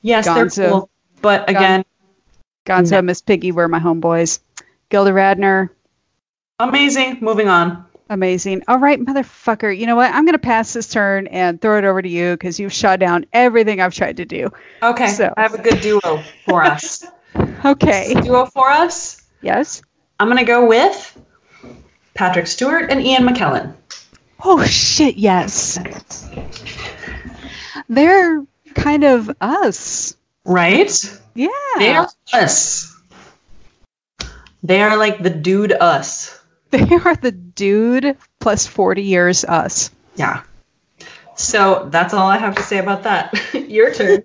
Yes, Gonzo, they're cool. But again. Gonzo and Miss Piggy were my homeboys. Gilda Radner. Amazing. Moving on. Amazing. All right, motherfucker. You know what? I'm going to pass this turn and throw it over to you because you've shot down everything I've tried to do. Okay. So. I have a good duo for us. Okay. Duo for us? Yes. I'm going to go with Patrick Stewart and Ian McKellen. Oh, shit. Yes. They're kind of us. Right? Yeah. They are us. They are like the dude us. They are the dude plus 40 years us. Yeah. So that's all I have to say about that. Your turn.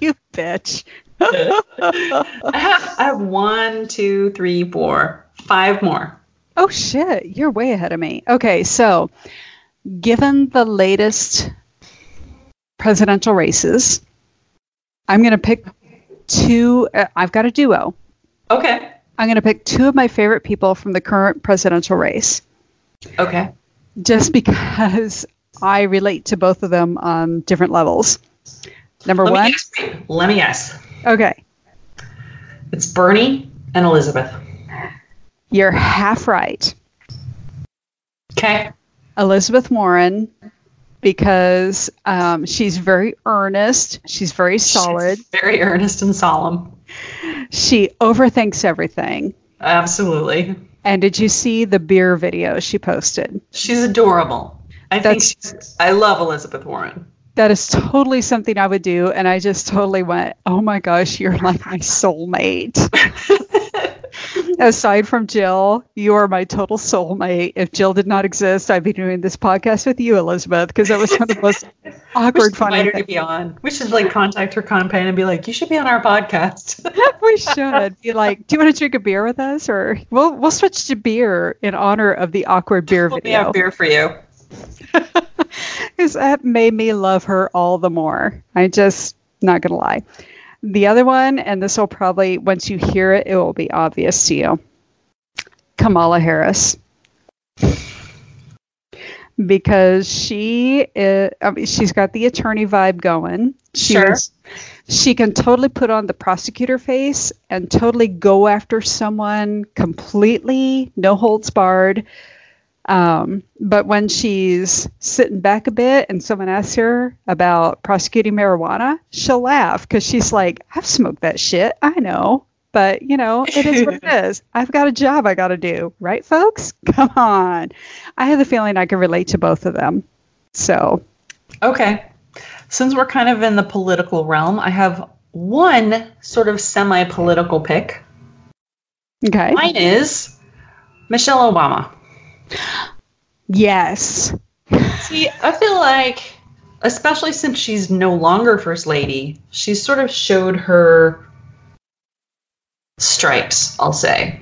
You bitch. I have 1, 2, 3, 4, 5 more. Oh, shit. You're way ahead of me. Okay. So given the latest presidential races, I'm going to pick two. I've got a duo. Okay. I'm going to pick two of my favorite people from the current presidential race. Okay. Just because I relate to both of them on different levels. Number one. Let me guess. Okay. It's Bernie and Elizabeth. You're half right. Okay. Elizabeth Warren, because she's very earnest. She's very solid. She's very earnest and solemn. She overthinks everything. Absolutely. And did you see the beer video she posted? She's adorable. I love Elizabeth Warren. That is totally something I would do. And I just totally went, oh my gosh, you're like my soulmate. Aside from Jill, you are my total soulmate. If Jill did not exist, I'd be doing this podcast with you, Elizabeth, because that was one of the most awkward fun I to be on. We should like contact her campaign and be like, you should be on our podcast. We should be like, do you want to drink a beer with us? Or we'll switch to beer in honor of the awkward beer video. We have beer for you. Because that made me love her all the more. I just, not going to lie. The other one, and this will probably, once you hear it, it will be obvious to you. Kamala Harris. Because she's got the attorney vibe going. She can totally put on the prosecutor face and totally go after someone completely, no holds barred. But when she's sitting back a bit and someone asks her about prosecuting marijuana, she'll laugh because she's like, I've smoked that shit. I know. But, you know, it is what it is. I've got a job I got to do. Right, folks? Come on. I have the feeling I can relate to both of them. So. Okay. Since we're kind of in the political realm, I have one sort of semi-political pick. Okay. Mine is Michelle Obama. Yes. See, I feel like, especially since she's no longer first lady, she's sort of showed her stripes, I'll say.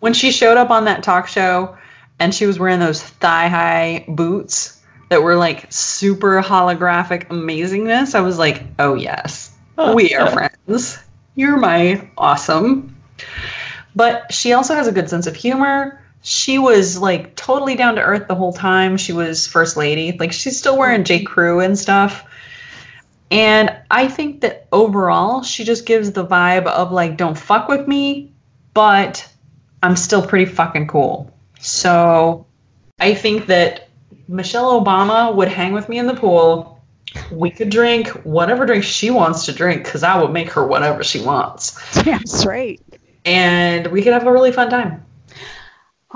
When she showed up on that talk show and she was wearing those thigh-high boots that were like super holographic amazingness, I was like, oh, yes, we are friends. You're my awesome. But she also has a good sense of humor. She was like totally down to earth the whole time. She was first lady. Like, she's still wearing J. Crew and stuff. And I think that overall, she just gives the vibe of like, don't fuck with me, but I'm still pretty fucking cool. So I think that Michelle Obama would hang with me in the pool. We could drink whatever drink she wants to drink, because I would make her whatever she wants. That's right. And we could have a really fun time.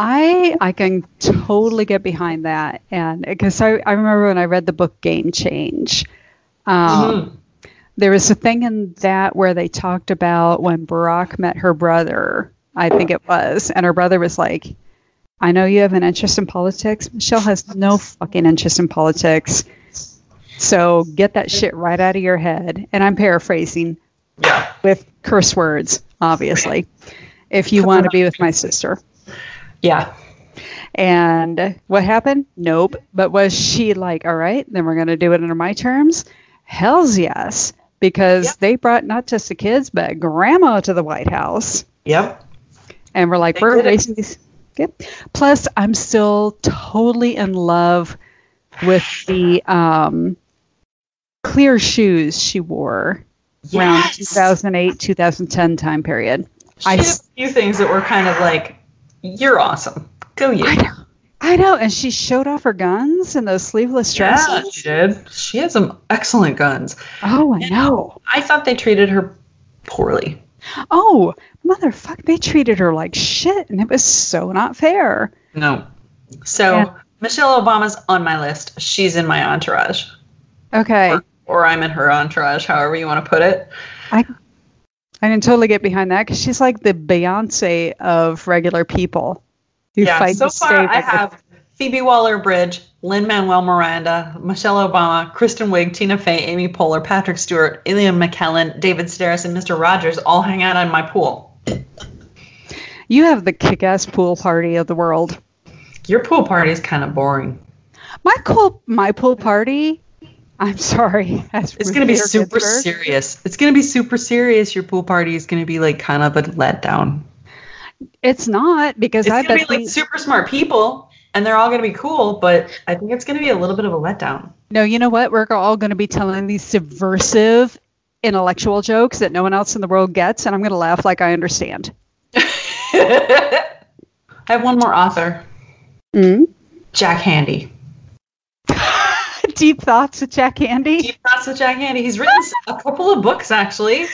I can totally get behind that. And because I remember when I read the book Game Change, there was a thing in that where they talked about when Barack met her brother, I think it was, and her brother was like, I know you have an interest in politics. Michelle has no fucking interest in politics. So get that shit right out of your head. And I'm paraphrasing with curse words, obviously, if you want to be with my sister. Yeah. And what happened? Nope. But was she like, all right, then we're going to do it under my terms? Hells yes. Because they brought not just the kids, but grandma to the White House. Yep. And we're like, we're raising these. Yep. Plus, I'm still totally in love with the clear shoes she wore around 2008, 2010 time period. She had a few things that were kind of like, you're awesome. Go you. I know. And she showed off her guns and those sleeveless dresses. Yeah, she did. She had some excellent guns. Oh, I know. I thought they treated her poorly. Oh, motherfuck, they treated her like shit, and it was so not fair. No. So, Michelle Obama's on my list. She's in my entourage. Okay. Or I'm in her entourage, however you want to put it. I can totally get behind that, because she's like the Beyonce of regular people. Yeah, so far I have Phoebe Waller-Bridge, Lin-Manuel Miranda, Michelle Obama, Kristen Wiig, Tina Fey, Amy Poehler, Patrick Stewart, Ian McKellen, David Sedaris, and Mr. Rogers all hang out in my pool. You have the kick-ass pool party of the world. Your pool party is kind of boring. My pool party? I'm sorry. It's going to be super serious. It's going to be super serious. Your pool party is going to be like kind of a letdown. It's not, because I bet it's going to be like super smart people. And they're all going to be cool, but I think it's going to be a little bit of a letdown. No, you know what? We're all going to be telling these subversive intellectual jokes that no one else in the world gets, and I'm going to laugh like I understand. I have one more author. Mm-hmm. Jack Handy. Deep thoughts with Jack Handy? Deep thoughts with Jack Handy. He's written a couple of books, actually.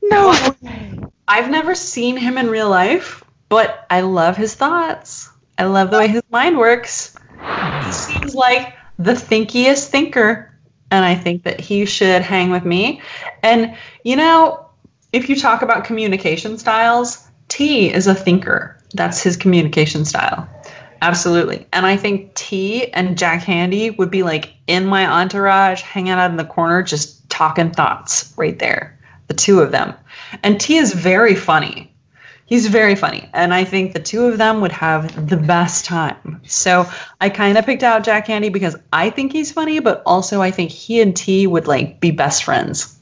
No way. I've never seen him in real life, but I love his thoughts. I love the way his mind works. He seems like the thinkiest thinker. And I think that he should hang with me. And, you know, if you talk about communication styles, T is a thinker. That's his communication style. Absolutely. And I think T and Jack Handy would be like in my entourage, hanging out in the corner, just talking thoughts right there. The two of them. And T is very funny. He's very funny, and I think the two of them would have the best time. So I kind of picked out Jack Handy because I think he's funny, but also I think he and T would, like, be best friends.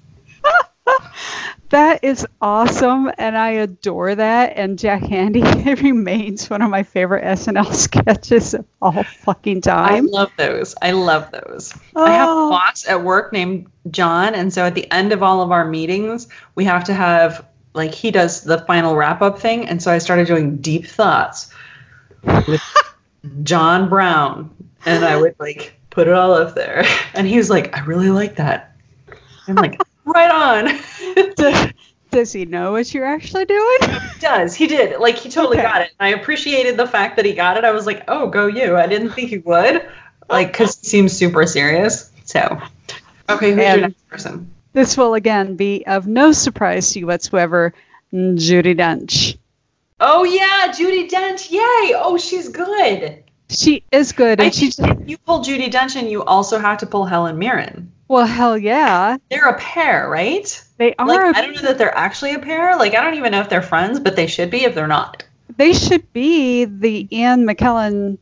That is awesome, and I adore that, and Jack Handy remains one of my favorite SNL sketches of all fucking time. I love those. Oh. I have a boss at work named John, and so at the end of all of our meetings, we have to have... like, he does the final wrap-up thing, and so I started doing deep thoughts with John Brown, and I would, like, put it all up there. And he was like, I really like that. I'm like, right on. Does he know what you're actually doing? He does. He did. Like, he totally got it. And I appreciated the fact that he got it. I was like, oh, go you. I didn't think he would, like, because he seems super serious. So, okay, who's your next person? This will, again, be of no surprise to you whatsoever, Judi Dench. Oh, yeah, Judi Dench. Yay. Oh, she's good. She is good. And if you pull Judi Dench, and you also have to pull Helen Mirren. Well, hell yeah. They're a pair, right? They are. Like, I don't know that they're actually a pair. Like, I don't even know if they're friends, but they should be if they're not. They should be the Ian McKellen.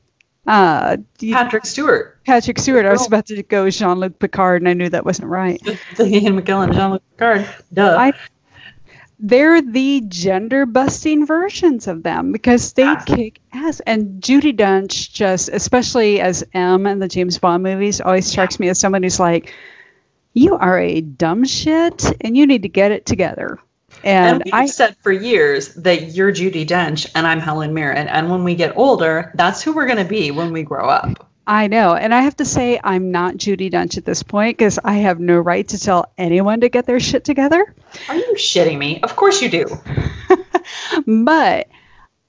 Patrick Stewart. I was about to go Jean-Luc Picard, and I knew that wasn't right. Ian McKellen, Jean-Luc Picard. Duh. They're the gender-busting versions of them because they kick ass. And Judi Dench just, especially as M in the James Bond movies, always strikes me as someone who's like, you are a dumb shit, and you need to get it together. And I've said for years that you're Judi Dench and I'm Helen Mirren. And when we get older, that's who we're going to be when we grow up. I know. And I have to say I'm not Judi Dench at this point because I have no right to tell anyone to get their shit together. Are you shitting me? Of course you do. But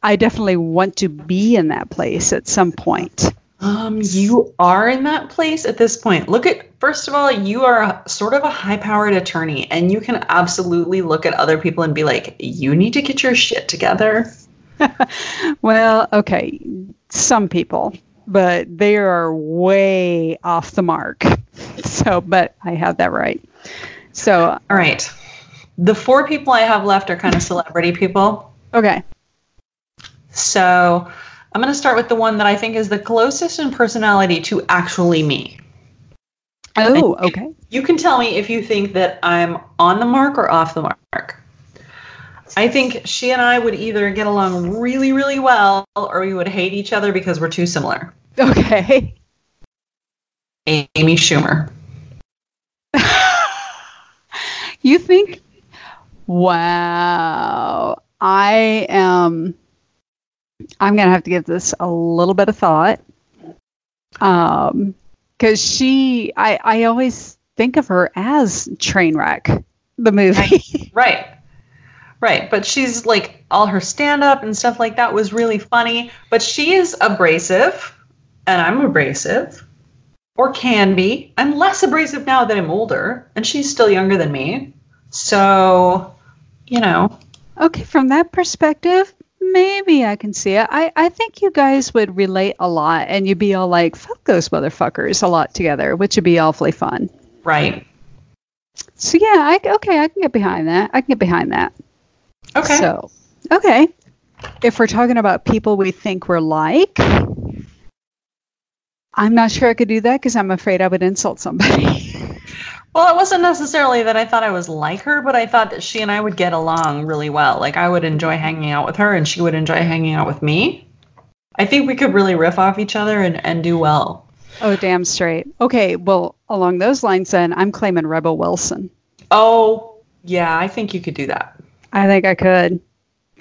I definitely want to be in that place at some point. You are in that place at this point. Look at, first of all, you are sort of a high-powered attorney, and you can absolutely look at other people and be like, you need to get your shit together. Well, okay, some people, but they are way off the mark. So, but I have that right. So, all right. The four people I have left are kind of celebrity people. Okay. So I'm going to start with the one that I think is the closest in personality to actually me. Oh, okay. You can tell me if you think that I'm on the mark or off the mark. I think she and I would either get along really, really well, or we would hate each other because we're too similar. Okay. Amy Schumer. You think? Wow. I'm going to have to give this a little bit of thought. Because I always think of her as Trainwreck, the movie. Right. But she's like, all her stand-up and stuff like that was really funny. But she is abrasive, and I'm abrasive, or can be. I'm less abrasive now that I'm older, and she's still younger than me. So, you know. Okay, from that perspective, maybe I can see it. I think you guys would relate a lot, and you'd be all like, fuck those motherfuckers a lot together, which would be awfully fun. Right. So, yeah, I can get behind that. Okay. So, okay. If we're talking about people we think we're like, I'm not sure I could do that because I'm afraid I would insult somebody. Well, it wasn't necessarily that I thought I was like her, but I thought that she and I would get along really well. Like, I would enjoy hanging out with her, and she would enjoy hanging out with me. I think we could really riff off each other and do well. Oh, damn straight. Okay, well, along those lines, then, I'm claiming Rebel Wilson. Oh, yeah, I think you could do that. I think I could.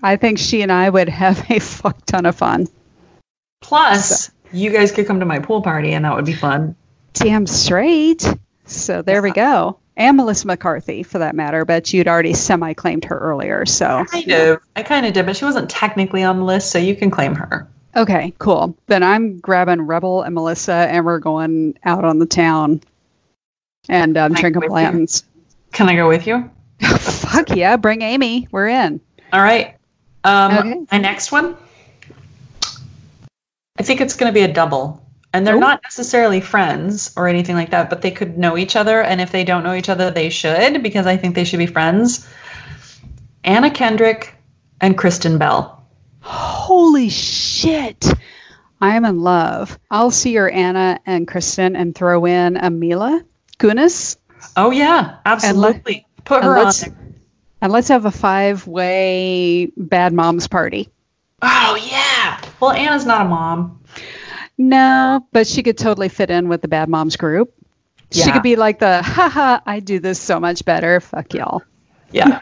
I think she and I would have a fuck ton of fun. Plus, you guys could come to my pool party, and that would be fun. Damn straight. So there we go. And Melissa McCarthy, for that matter, but you'd already semi-claimed her earlier, so. I kind of did, but she wasn't technically on the list, so you can claim her. Okay, cool. Then I'm grabbing Rebel and Melissa, and we're going out on the town and drinking Blanton's. Can I go with you? Fuck yeah, bring Amy. We're in. All right. Okay. My next one, I think it's going to be a double. And they're not necessarily friends or anything like that, but they could know each other. And if they don't know each other, they should, because I think they should be friends. Anna Kendrick and Kristen Bell. Holy shit. I am in love. I'll see your Anna and Kristen and throw in Mila Kunis. Oh, yeah, absolutely. Put her on there. And let's have a 5-way bad moms party. Oh, yeah. Well, Anna's not a mom. No, but she could totally fit in with the Bad Moms group. Yeah. She could be like the, haha, I do this so much better. Fuck y'all. Yeah.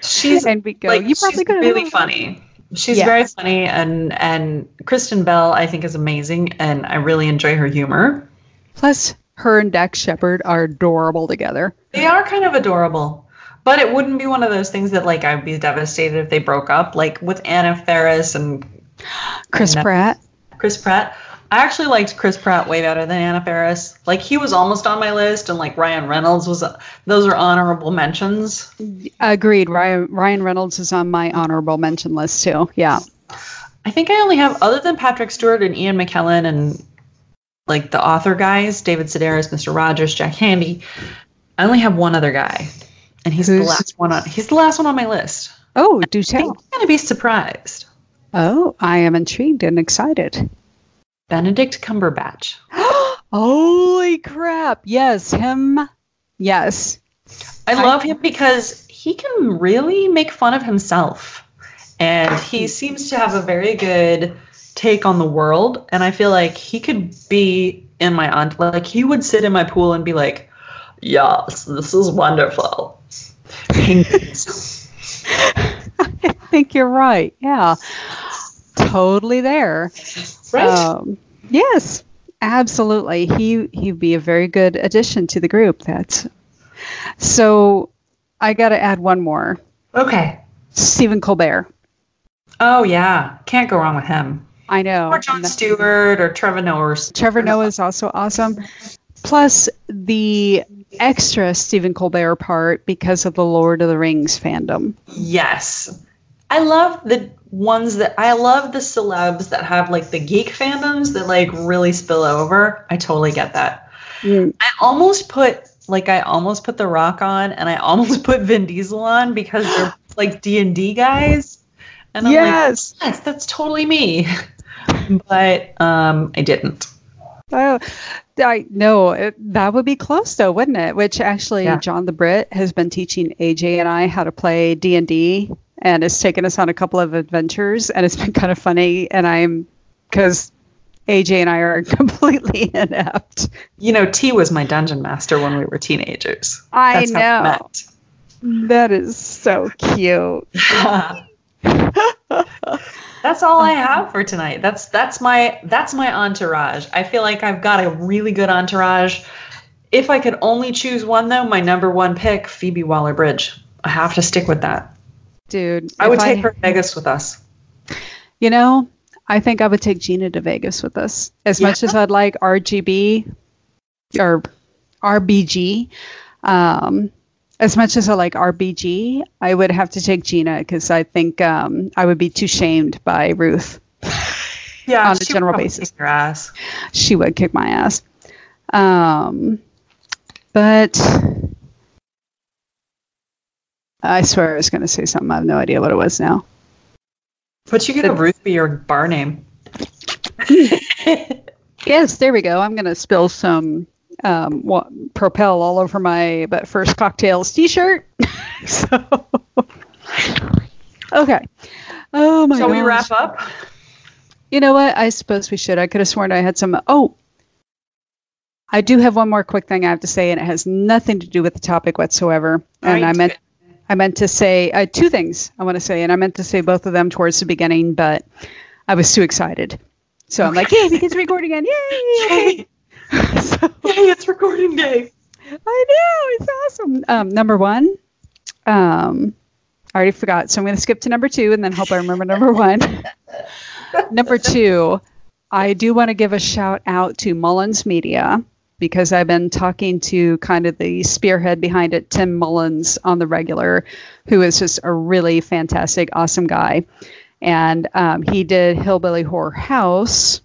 She's, and we go, like, you probably she's really funny. She's very funny. And Kristen Bell, I think, is amazing. And I really enjoy her humor. Plus, her and Dax Shepard are adorable together. They are kind of adorable. But it wouldn't be one of those things that, like, I'd be devastated if they broke up. Like, with Anna Faris and Chris Pratt. I actually liked Chris Pratt way better than Anna Faris. Like, he was almost on my list, and, like, Ryan Reynolds was – those are honorable mentions. Agreed. Ryan Reynolds is on my honorable mention list, too. Yeah. I think I only have – other than Patrick Stewart and Ian McKellen and, like, the author guys, David Sedaris, Mr. Rogers, Jack Handy, I only have one other guy. and he's the last one on. He's the last one on my list. Oh, do tell! I'm going to be surprised. Oh, I am intrigued and excited. Benedict Cumberbatch. Holy crap! Yes, him. Yes, I love him because he can really make fun of himself, and he seems to have a very good take on the world. And I feel like he could be in my aunt. Like he would sit in my pool and be like, "Yes, this is wonderful." I think you're right. Yeah, totally there. Right? Yes, absolutely. He'd be a very good addition to the group. So I got to add one more. Okay. Stephen Colbert. Oh, yeah. Can't go wrong with him. I know. Or Jon Stewart or Trevor Noah. Trevor Noah is also awesome. Plus the extra Stephen Colbert part because of the Lord of the Rings fandom. Yes. I love the ones that I love the celebs that have like the geek fandoms that like really spill over. I totally get that. Mm. I almost put The Rock on and I almost put Vin Diesel on because they're like D&D guys. And I'm like, yes, that's totally me. But I didn't. Oh, I know that would be close though, wouldn't it? Which actually John the Brit has been teaching AJ and I how to play D&D and has taken us on a couple of adventures and it's been kind of funny and because AJ and I are completely inept. You know, T was my dungeon master when we were teenagers. That's how we met. That is so cute. That's all I have for tonight. That's my entourage. I feel like I've got a really good entourage. If I could only choose one though, my number one pick, Phoebe Waller-Bridge. I have to stick with that. Dude, I would take her to Vegas with us. You know, I think I would take Geena to Vegas with us. As much as I'd like RGB or RBG, as much as I like RBG, I would have to take Geena because I think I would be too shamed by Ruth. Yeah, on a general basis. Kick your ass. She would kick my ass. But I swear I was going to say something. I have no idea what it was now. But you could have Ruth be your bar name. Yes, there we go. I'm going to spill some Propel all over my But First Cocktails t-shirt. So, okay. Oh my god. Shall we wrap up? You know what? I suppose we should. I could have sworn I had some. Oh, I do have one more quick thing I have to say, and it has nothing to do with the topic whatsoever. And I meant to say two things I want to say, and I meant to say both of them towards the beginning, but I was too excited. So I'm like, yay, we get to record again. Yay! Yay, it's recording day. I know, it's awesome. Number one, I already forgot, so I'm going to skip to number two and then hope I remember number one. Number two, I do want to give a shout out to Mullins Media because I've been talking to kind of the spearhead behind it, Tim Mullins, on the regular, who is just a really fantastic, awesome guy. And he did Hillbilly Horror House,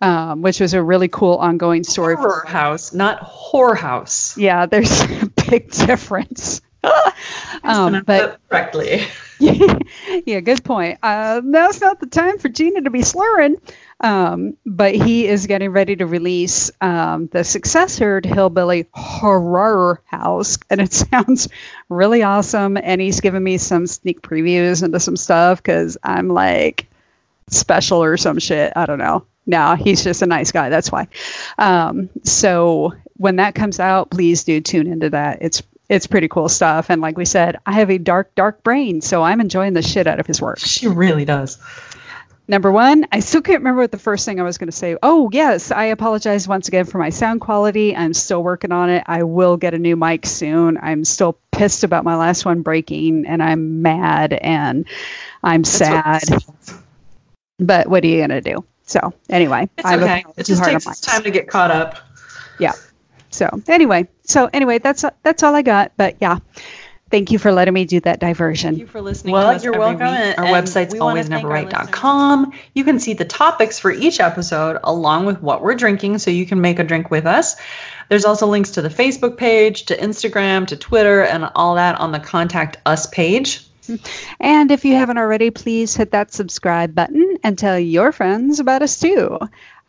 which was a really cool ongoing story. Horror House, not whorehouse. Yeah, there's a big difference. But correctly. Yeah, good point. Now's not the time for Geena to be slurring. But he is getting ready to release the successor to Hillbilly Horror House, and it sounds really awesome. And he's given me some sneak previews into some stuff because I'm like special or some shit. I don't know. No, he's just a nice guy. That's why. So when that comes out, please do tune into that. It's pretty cool stuff. And like we said, I have a dark, dark brain, so I'm enjoying the shit out of his work. She really does. Number one, I still can't remember what the first thing I was going to say. Oh, yes. I apologize once again for my sound quality. I'm still working on it. I will get a new mic soon. I'm still pissed about my last one breaking, and I'm mad, and I'm sad. But what are you going to do? So anyway, it just takes time to get caught up. Yeah. So anyway, that's all I got. But yeah, Thank you for letting me do that diversion. Thank you for listening. Well, you're welcome. Our website's alwaysneverright.com. You can see the topics for each episode along with what we're drinking, so you can make a drink with us. There's also links to the Facebook page, to Instagram, to Twitter, and all that on the Contact Us page. And if you haven't already, please hit that subscribe button and tell your friends about us too.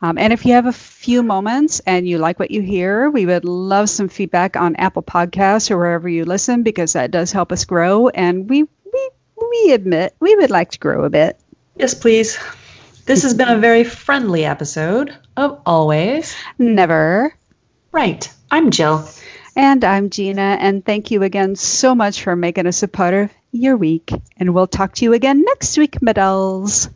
And if you have a few moments and you like what you hear, we would love some feedback on Apple Podcasts or wherever you listen, because that does help us grow. And we admit we would like to grow a bit. Yes, please. This has been a very friendly episode of Always Never Right. I'm Jill. And I'm Geena. And thank you again so much for making us a part of your week. And we'll talk to you again next week, my dolls.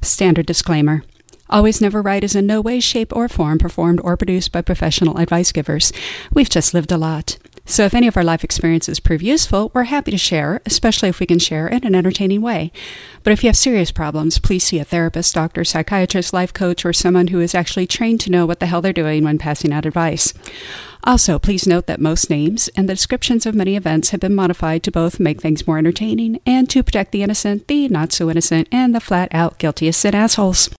Standard disclaimer. Always Never Right is in no way, shape, or form performed or produced by professional advice givers. We've just lived a lot. So if any of our life experiences prove useful, we're happy to share, especially if we can share in an entertaining way. But if you have serious problems, please see a therapist, doctor, psychiatrist, life coach, or someone who is actually trained to know what the hell they're doing when passing out advice. Also, please note that most names and the descriptions of many events have been modified to both make things more entertaining and to protect the innocent, the not-so-innocent, and the flat-out guiltiest and assholes.